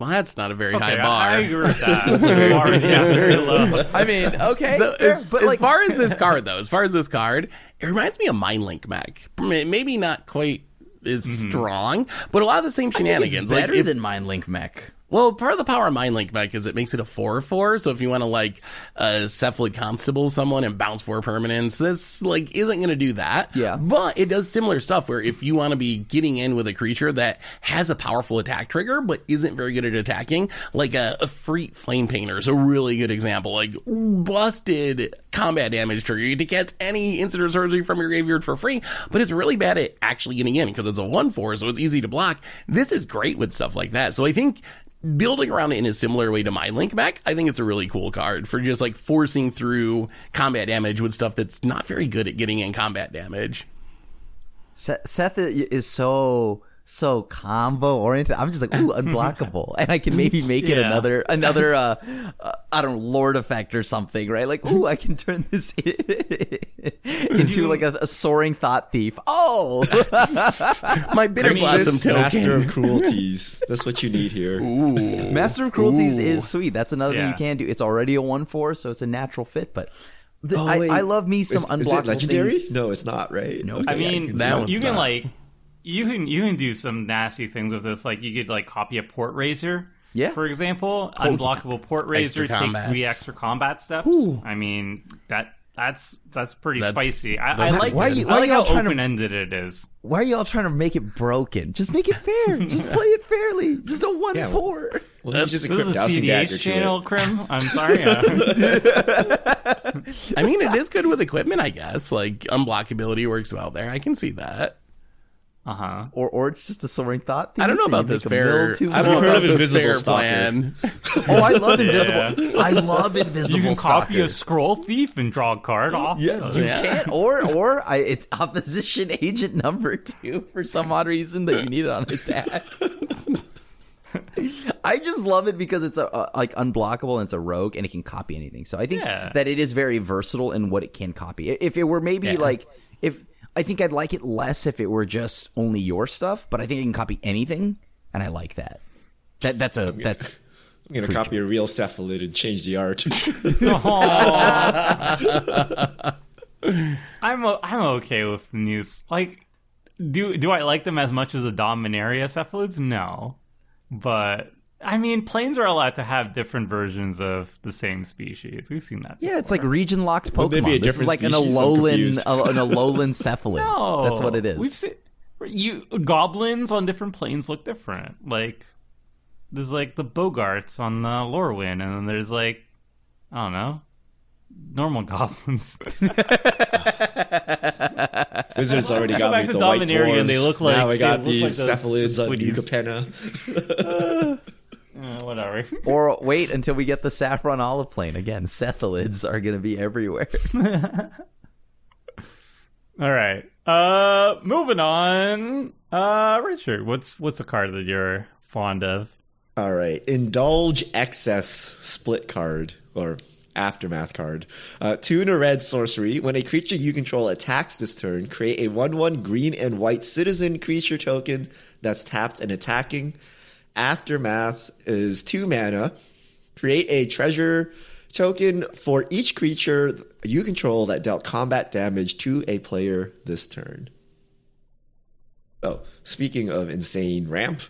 Well, that's not a very high bar. I agree with that. That's a very, very low. I mean, okay. So as far as this card, though, it reminds me of Mind Link Mac. Maybe not quite as strong, but a lot of the same shenanigans. It's better than Mind Link Mac. Well, part of the power of Mind Link Mech is it makes it a 4/4, so if you want to, like, Cephalid Constable someone and bounce 4 permanents, this, like, isn't going to do that. Yeah. But it does similar stuff where if you want to be getting in with a creature that has a powerful attack trigger but isn't very good at attacking, like a Freet Flame Painter is a really good example. Like, busted combat damage trigger. You get to cast any instant or sorcery from your graveyard for free, but it's really bad at actually getting in because it's a 1/4, so it's easy to block. This is great with stuff like that. So I think building around it in a similar way to Mind Link Back, I think it's a really cool card for just like forcing through combat damage with stuff that's not very good at getting in combat damage. Seth is so combo oriented. I'm just like, ooh, unblockable, and I can maybe make it another I don't know, Lord effect or something, right? Like, ooh, I can turn this into like a soaring thought thief. Oh, my bitter blossom token, Master of Cruelties. That's what you need here. Ooh. Master of Cruelties is sweet. That's another thing you can do. It's already a 1/4, so it's a natural fit, but. I love me some unblockable. Is it legendary? Things. No, it's not, right? No, okay, I mean you can like. You can do some nasty things with this. Like you could like copy a Port Razor, for example, unblockable Port Razor, take 3 extra combat steps. Ooh. I mean that's pretty spicy. I like how open ended it is. Why are y'all trying to make it broken? Just make it fair. Just play it fairly. Just a 1/4. Well, that's just a Dousing Dagger channel, Krim. I'm sorry. I mean, it is good with equipment, I guess. Like unblockability works well there. I can see that. Uh-huh. Or it's just a soaring thought. I don't know about this fair. I've heard of invisible plan. Oh, I love invisible. I love invisible. You can copy a scroll thief and draw a card off. Yeah, you can. Or it's opposition agent number 2 for some odd reason that you need it on attack. I just love it because it's a like unblockable and it's a rogue and it can copy anything. So I think that it is very versatile in what it can copy. If it were maybe like if. I think I'd like it less if it were just only your stuff, but I think I can copy anything, and I like that. That's I'm gonna copy a real cephalid and change the art. I'm okay with the news. Like, do I like them as much as the Dominaria cephalids? No, but. I mean, planes are allowed to have different versions of the same species. We've seen that. Yeah, before. It's like region-locked Pokemon. Be a this is like an Alolan, cephalid. No, that's what it is. We've seen goblins on different planes look different. Like there's like the Bogarts on Lorwyn, and then there's like I don't know, normal goblins. Wizards already got me the white dwarves. They look like now we got these like cephalids on New Capenna. Whatever. Or wait until we get the saffron olive plane again. Cephalids are going to be everywhere. All right. Moving on. Richard, what's a card that you're fond of? All right. Indulge Excess split card or aftermath card. 2 and a red sorcery. When a creature you control attacks this turn, create a 1/1 green and white citizen creature token that's tapped and attacking. Aftermath is 2 mana. Create a treasure token for each creature you control that dealt combat damage to a player this turn. Oh, speaking of insane ramp,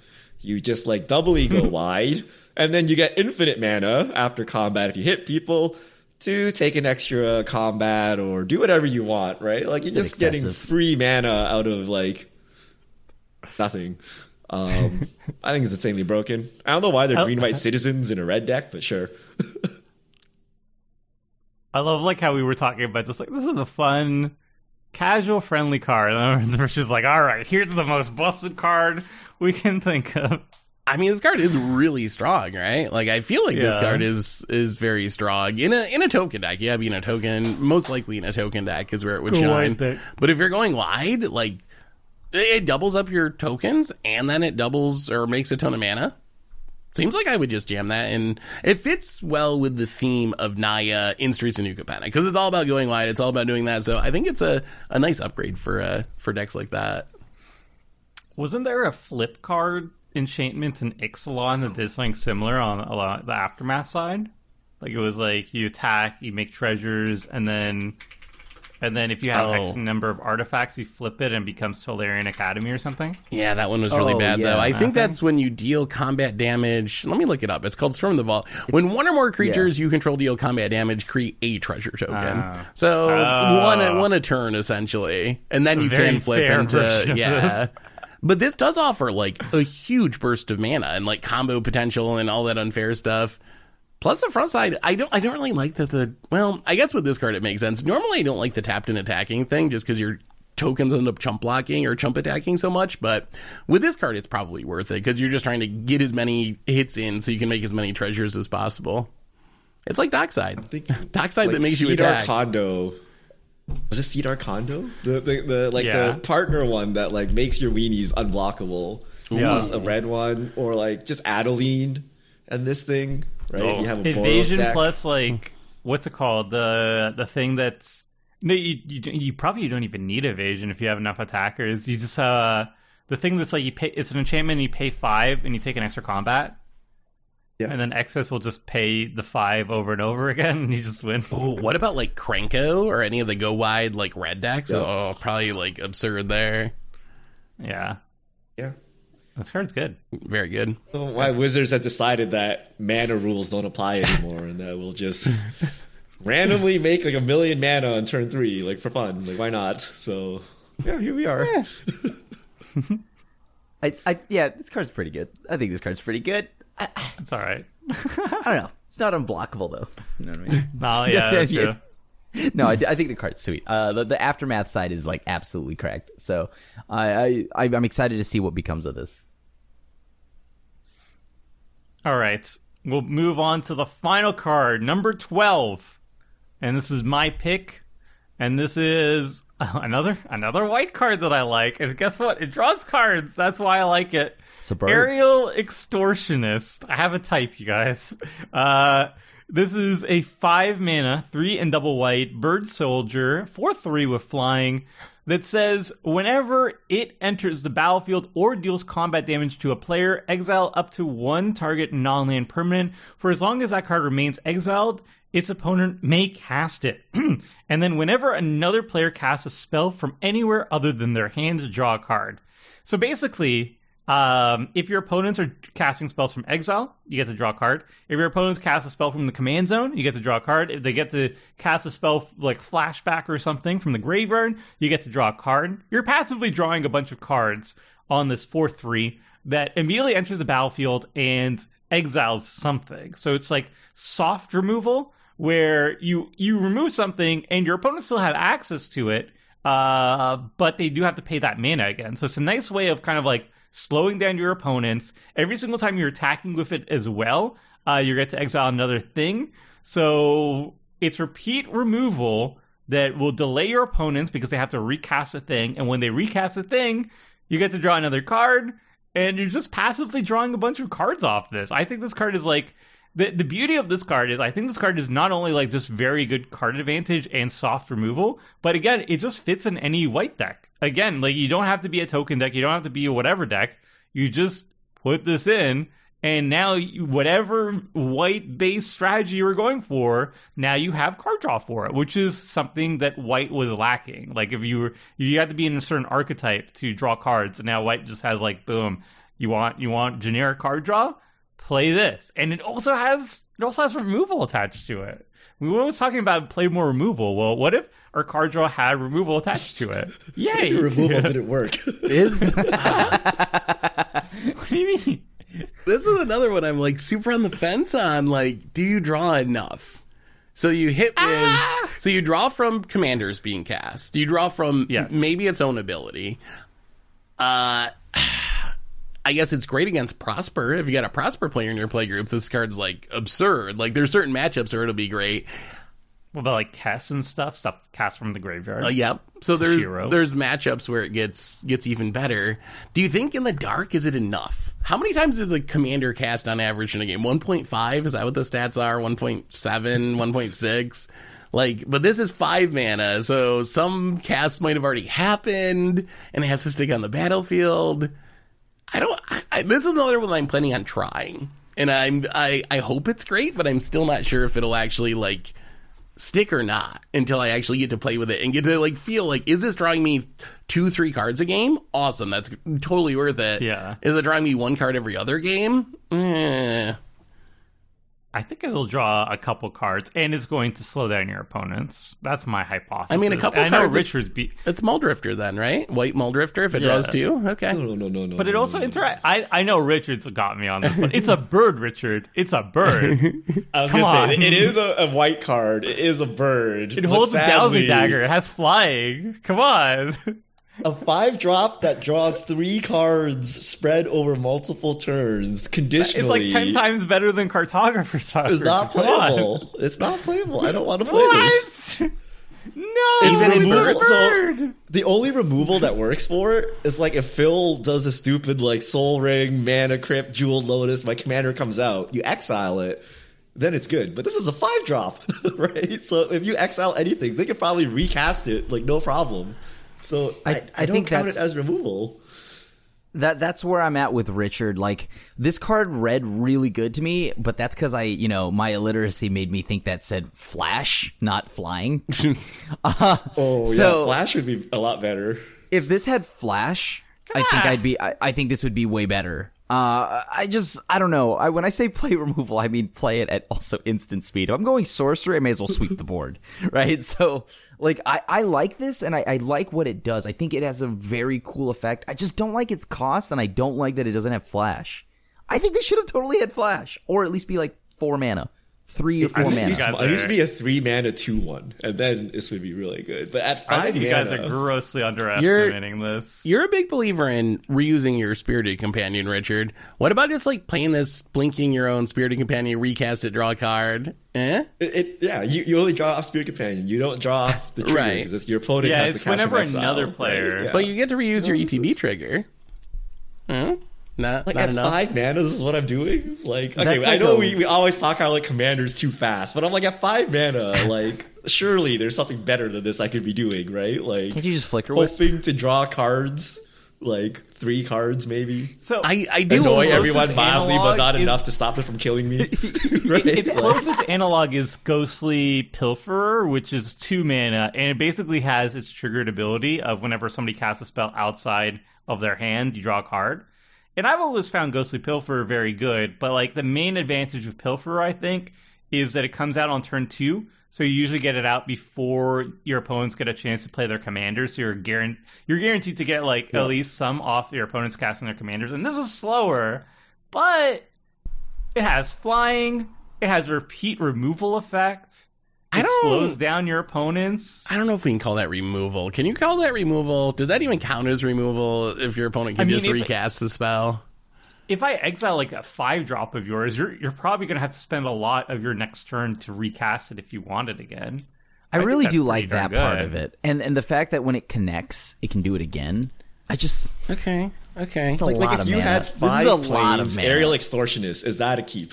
you just like doubly go wide, and then you get infinite mana after combat if you hit people to take an extra combat or do whatever you want, right? Like, you're just getting free mana out of like nothing. I think it's insanely broken. I don't know why they're green-white citizens in a red deck, but sure. I love like how we were talking about just like, this is a fun, casual, friendly card. And then she's like, all right, here's the most busted card we can think of. I mean, this card is really strong, right? Like, I feel like this card is very strong in a token deck. Yeah, I mean, most likely in a token deck is where it would shine. But if you're going wide, like, it doubles up your tokens, and then it doubles or makes a ton of mana. Seems like I would just jam that, and it fits well with the theme of Naya in Streets of New Capenna, because it's all about going wide, it's all about doing that, so I think it's a nice upgrade for decks like that. Wasn't there a flip card, Enchantments and Ixalan, that did something similar on a lot the Aftermath side? Like, it was like, you attack, you make treasures, and then if you have X number of artifacts, you flip it and it becomes Tolarian Academy or something. Yeah, that one was really bad, though. I think that's when you deal combat damage. Let me look it up. It's called Storm the Vault. When one or more creatures you control deal combat damage, create a treasure token. One a turn, essentially. And then you can flip into... Yeah. But this does offer, like, a huge burst of mana and, like, combo potential and all that unfair stuff. Plus the front side, I don't really like that I guess with this card it makes sense. Normally I don't like the tapped and attacking thing just because your tokens end up chump blocking or chump attacking so much, but with this card it's probably worth it because you're just trying to get as many hits in so you can make as many treasures as possible. It's like Dockside. Dockside like that makes you attack. Condo. Was it Cedar Condo? The partner one that like makes your weenies unblockable. Yeah. Plus a red one, or like just Adeline and this thing. Right? Oh. You have a Boros deck. Plus, like, what's it called? The thing that's... No, you probably don't even need evasion if you have enough attackers. You just... the thing that's like, you pay, it's an enchantment and you pay 5 and you take an extra combat. Yeah. And then excess will just pay the 5 over and over again and you just win. Oh, what about like Krenko or any of the go wide like red decks? Yeah. Oh, probably like absurd there. Yeah. Yeah. This card's good. Very good. So why Wizards has decided that mana rules don't apply anymore and that we'll just randomly make like 1 million mana on turn 3, like for fun. Like, why not? So, yeah, here we are. Yeah. This card's pretty good. I think this card's pretty good. It's all right. I don't know. It's not unblockable, though. You know what I mean? Oh, yeah, that's true. No, I think the card's sweet. The Aftermath side is like absolutely cracked. So I'm excited to see what becomes of this. All right, we'll move on to the final card, number 12, and this is my pick. And this is another white card that I like. And guess what? It draws cards. That's why I like it. Aerial Extortionist. I have a type, you guys. This is a 5-mana, 3 and 2W, bird soldier, 4/3 with flying, that says whenever it enters the battlefield or deals combat damage to a player, exile up to one target non-land permanent. For as long as that card remains exiled, its opponent may cast it. And then whenever another player casts a spell from anywhere other than their hand, to draw a card. So basically... if your opponents are casting spells from exile, you get to draw a card. If your opponents cast a spell from the command zone, you get to draw a card. If they get to cast a spell like flashback or something from the graveyard, you get to draw a card. You're passively drawing a bunch of cards on this 4/3 that immediately enters the battlefield and exiles something. So it's like soft removal where you remove something and your opponents still have access to it, but they do have to pay that mana again. So it's a nice way of kind of like slowing down your opponents. Every single time you're attacking with it as well, you get to exile another thing. So it's repeat removal that will delay your opponents because they have to recast a thing. And when they recast a thing, you get to draw another card. And you're just passively drawing a bunch of cards off this. I think this card is like... The beauty of this card is I think this card is not only like just very good card advantage and soft removal, but again, it just fits in any white deck. Again, like you don't have to be a token deck. You don't have to be a whatever deck. You just put this in And now whatever white-based strategy you were going for, now you have card draw for it, which is something that white was lacking. Like if you had to be in a certain archetype to draw cards, and now white just has like, boom, you want generic card draw? Play this. And it also has removal attached to it. We were always talking about play more removal. Well, what if our card draw had removal attached to it? Yay! Removal didn't work. What do you mean? This is another one I'm like super on the fence on. Like, do you draw enough? So you hit with, so you draw from commanders being cast. You draw from maybe its own ability. I guess it's great against Prosper. If you got a Prosper player in your playgroup, this card's like absurd. Like there's certain matchups where it'll be great. What about like Kess and stuff? Stuff cast from the graveyard. Yep. So there's matchups where it gets even better. Do you think in the dark is it enough? How many times is a commander cast on average in a game? 1.5? Is that what the stats are? 1.7? 1.6? Like, but this is 5 mana, so some casts might have already happened, and it has to stick on the battlefield. This is another one I'm planning on trying, and I hope it's great, but I'm still not sure if it'll actually, like, stick or not until I actually get to play with it and get to like feel like, is this drawing me 2-3 cards a game? Awesome, that's totally worth it. Yeah. Is it drawing me one card every other game? I think it'll draw a couple cards, and it's going to slow down your opponents. That's my hypothesis. I mean, a couple cards. I know Richard's beat. It's Muldrifter then, right? White Muldrifter if it draws 2? Okay. No. But it also interacts. I know Richard's got me on this one. It's a bird, Richard. It's a bird. I was going to say, it is a white card. It is a bird. It holds a Dowsing Dagger. It has flying. Come on. A 5-drop that draws 3 cards spread over multiple turns, conditionally. It's like 10 times better than Cartographer's Phosphorus. It's not playable. I don't want to play this. No, it's removal. So the only removal that works for it is like if Phil does a stupid like Soul Ring, Mana Crypt, Jeweled Lotus, my commander comes out, you exile it, then it's good. But this is a 5-drop, right? So if you exile anything, they could probably recast it, like no problem. So I don't count it as removal. That's where I'm at with Richard. Like, this card read really good to me, but that's because my illiteracy made me think that said flash, not flying. Flash would be a lot better. If this had flash, I think this would be way better. I don't know. When I say play removal, I mean play it at also instant speed. If I'm going sorcery, I may as well sweep the board, right? So, like, I like this, and I like what it does. I think it has a very cool effect. I just don't like its cost, and I don't like that it doesn't have flash. I think they should have totally had flash, or at least be like 4 mana. 3 or 4 mana. It used to be a 3 mana 2-1, and then this would be really good. But at 5 mana, you guys are grossly underestimating this. You're a big believer in reusing your Spirited Companion, Richard. What about just like playing this, blinking your own Spirited Companion, recast it, draw a card? You only draw off Spirit Companion. You don't draw off the trigger because your opponent has to cast whenever another player. Right? Yeah. But you get to reuse your ETB trigger. Hmm? Not enough. 5 mana, this is what I'm doing. Like, okay, I know we always talk how like commander's too fast, but I'm like, at 5 mana, like, surely there's something better than this I could be doing, right? Like, can't you just flicker hoping to draw cards, like 3 cards maybe. So I do annoy everyone mildly, but not enough to stop them from killing me. Right? Its closest analog is Ghostly Pilferer, which is 2 mana, and it basically has its triggered ability of whenever somebody casts a spell outside of their hand, you draw a card. And I've always found Ghostly Pilferer very good, but like the main advantage of Pilferer, I think, is that it comes out on turn 2, so you usually get it out before your opponents get a chance to play their commanders, so you're guaranteed to get like at least some off your opponents casting their commanders. And this is slower, but it has flying, it has repeat removal effect, it slows down your opponents. I don't know if we can call that removal. Can you call that removal? Does that even count as removal if your opponent can recast the spell? If I exile like a 5-drop of yours, you're probably going to have to spend a lot of your next turn to recast it if you want it again. I really do like that part of it. And the fact that when it connects, it can do it again. I just... Okay. It's a lot of mana. If you had 5 planes, Aerial Extortionist, is that a keep?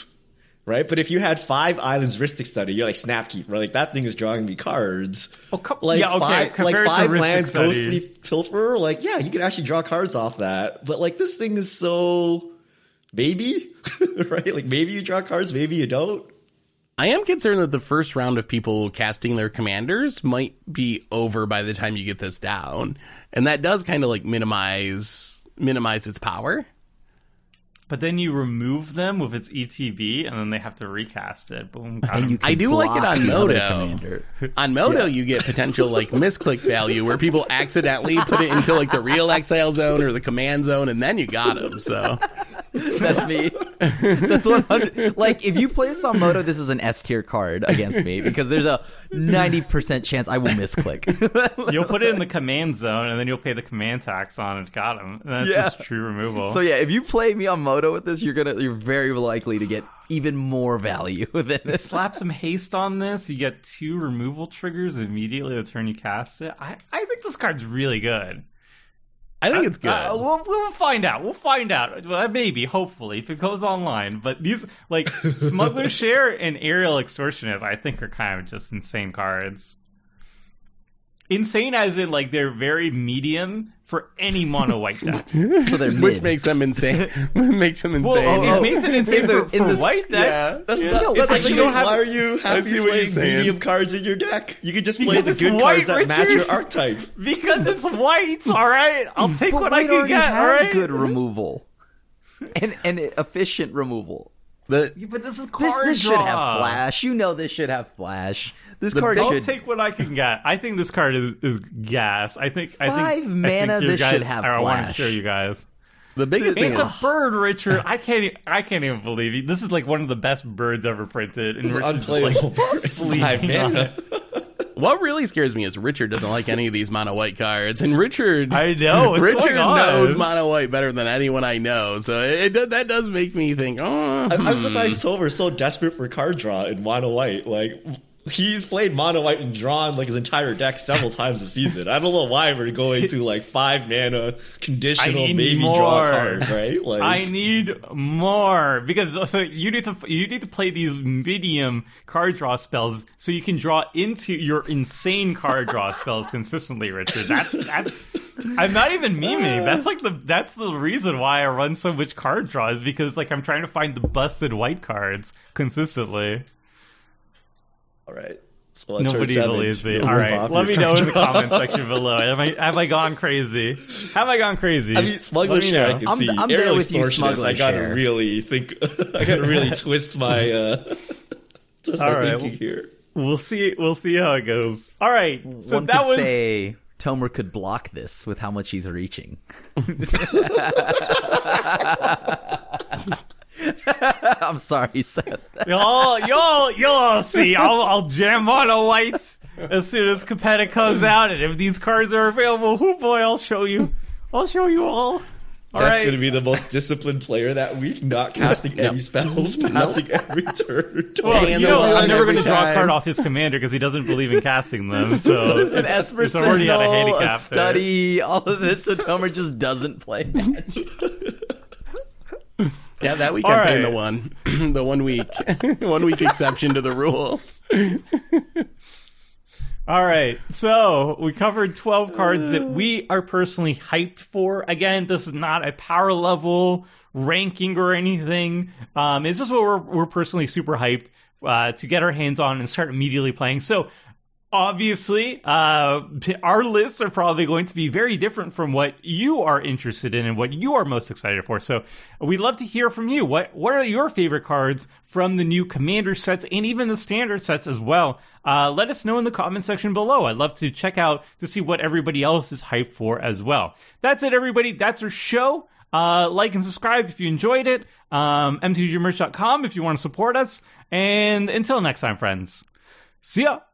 Right, but if you had 5 islands, Rhystic Study, you're like Snapkeep, right? Like that thing is drawing me cards. Five lands, Ghostly Pilferer, you can actually draw cards off that. But like this thing is so maybe, right? Like maybe you draw cards, maybe you don't. I am concerned that the first round of people casting their commanders might be over by the time you get this down. And that does kind of like minimize its power. But then you remove them with its ETB, and then they have to recast it. Boom. I do like it on Modo. On Modo, you get potential like misclick value where people accidentally put it into like the real exile zone or the command zone, and then you got them. So that's me. That's 100. Like if you play this on Modo, this is an S tier card against me because there's a 90% chance I will misclick. You'll put it in the command zone, and then you'll pay the command tax on it. Got him. And that's just true removal. So yeah, if you play me on Modo with this, you're very likely to get even more value than this. Slap some haste on this, you get 2 removal triggers immediately the turn you cast it. I think this card's really good. I think it's good. We'll find out. Well, maybe, hopefully, if it goes online. But these, like, Smuggler's Share and Aerial Extortionist, I think are kind of just insane cards. Insane as in, like, they're very medium for any mono white deck. So they're mid. Which makes them insane. It makes it insane for white decks. Yeah. That's not, that's like, you don't have, why are you happy playing medium cards in your deck? You could just play the good cards that match your archetype. Because it's white, all right? I'll take what I can get, all right? Good removal. And efficient removal. But this is card draw. This should have flash. You know this should have flash. I'll take what I can get. I think this card is gas. I think this should have flash. I want to show you guys. The biggest thing. It's a bird, Richard. I can't even believe it. This is like one of the best birds ever printed. And it's unplayable. It's live mana. What really scares me is Richard doesn't like any of these mono white cards, and Richard knows mono white better than anyone I know. So that does make me think. Oh, I'm surprised Tover's so desperate for card draw in mono white. Like he's played mono white and drawn like his entire deck several times this season. I don't know why we're going to like 5 mana conditional baby draw cards, right? Like I need more because so you need to play these medium card draw spells so you can draw into your insane card draw spells consistently, Richard. That's I'm not even memeing. That's the reason why I run so much card draws because like I'm trying to find the busted white cards consistently. All right. So nobody believes me. All right. Let me know in the comment section below. Have I gone crazy? Have I gone crazy? I mean, Smuggler's Share, I can see. I'm there with you, Smuggler's Share. I got to really twist my thinking here. We'll see how it goes. All right. So one could say Tomer could block this with how much he's reaching. I'm sorry, Seth. You'll see. I'll jam on a white as soon as Capenna comes out, and if these cards are available, oh boy, I'll show you all. That's going to be the most disciplined player that week, not casting any spells, passing every turn. Well, I'm never going to draw a card off his commander because he doesn't believe in casting them. So there's an Esper Sentinel, a study, all of this, so Tomer just doesn't play magic. Yeah, that week I'm playing the one week exception to the rule. All right, so we covered 12 cards that we are personally hyped for. Again, this is not a power level ranking or anything. It's just what we're personally super hyped to get our hands on and start immediately playing. So obviously, our lists are probably going to be very different from what you are interested in and what you are most excited for. So we'd love to hear from you. What are your favorite cards from the new Commander sets and even the Standard sets as well? Let us know in the comment section below. I'd love to check out to see what everybody else is hyped for as well. That's it, everybody. That's our show. Like and subscribe if you enjoyed it. MTGmerch.com if you want to support us. And until next time, friends. See ya.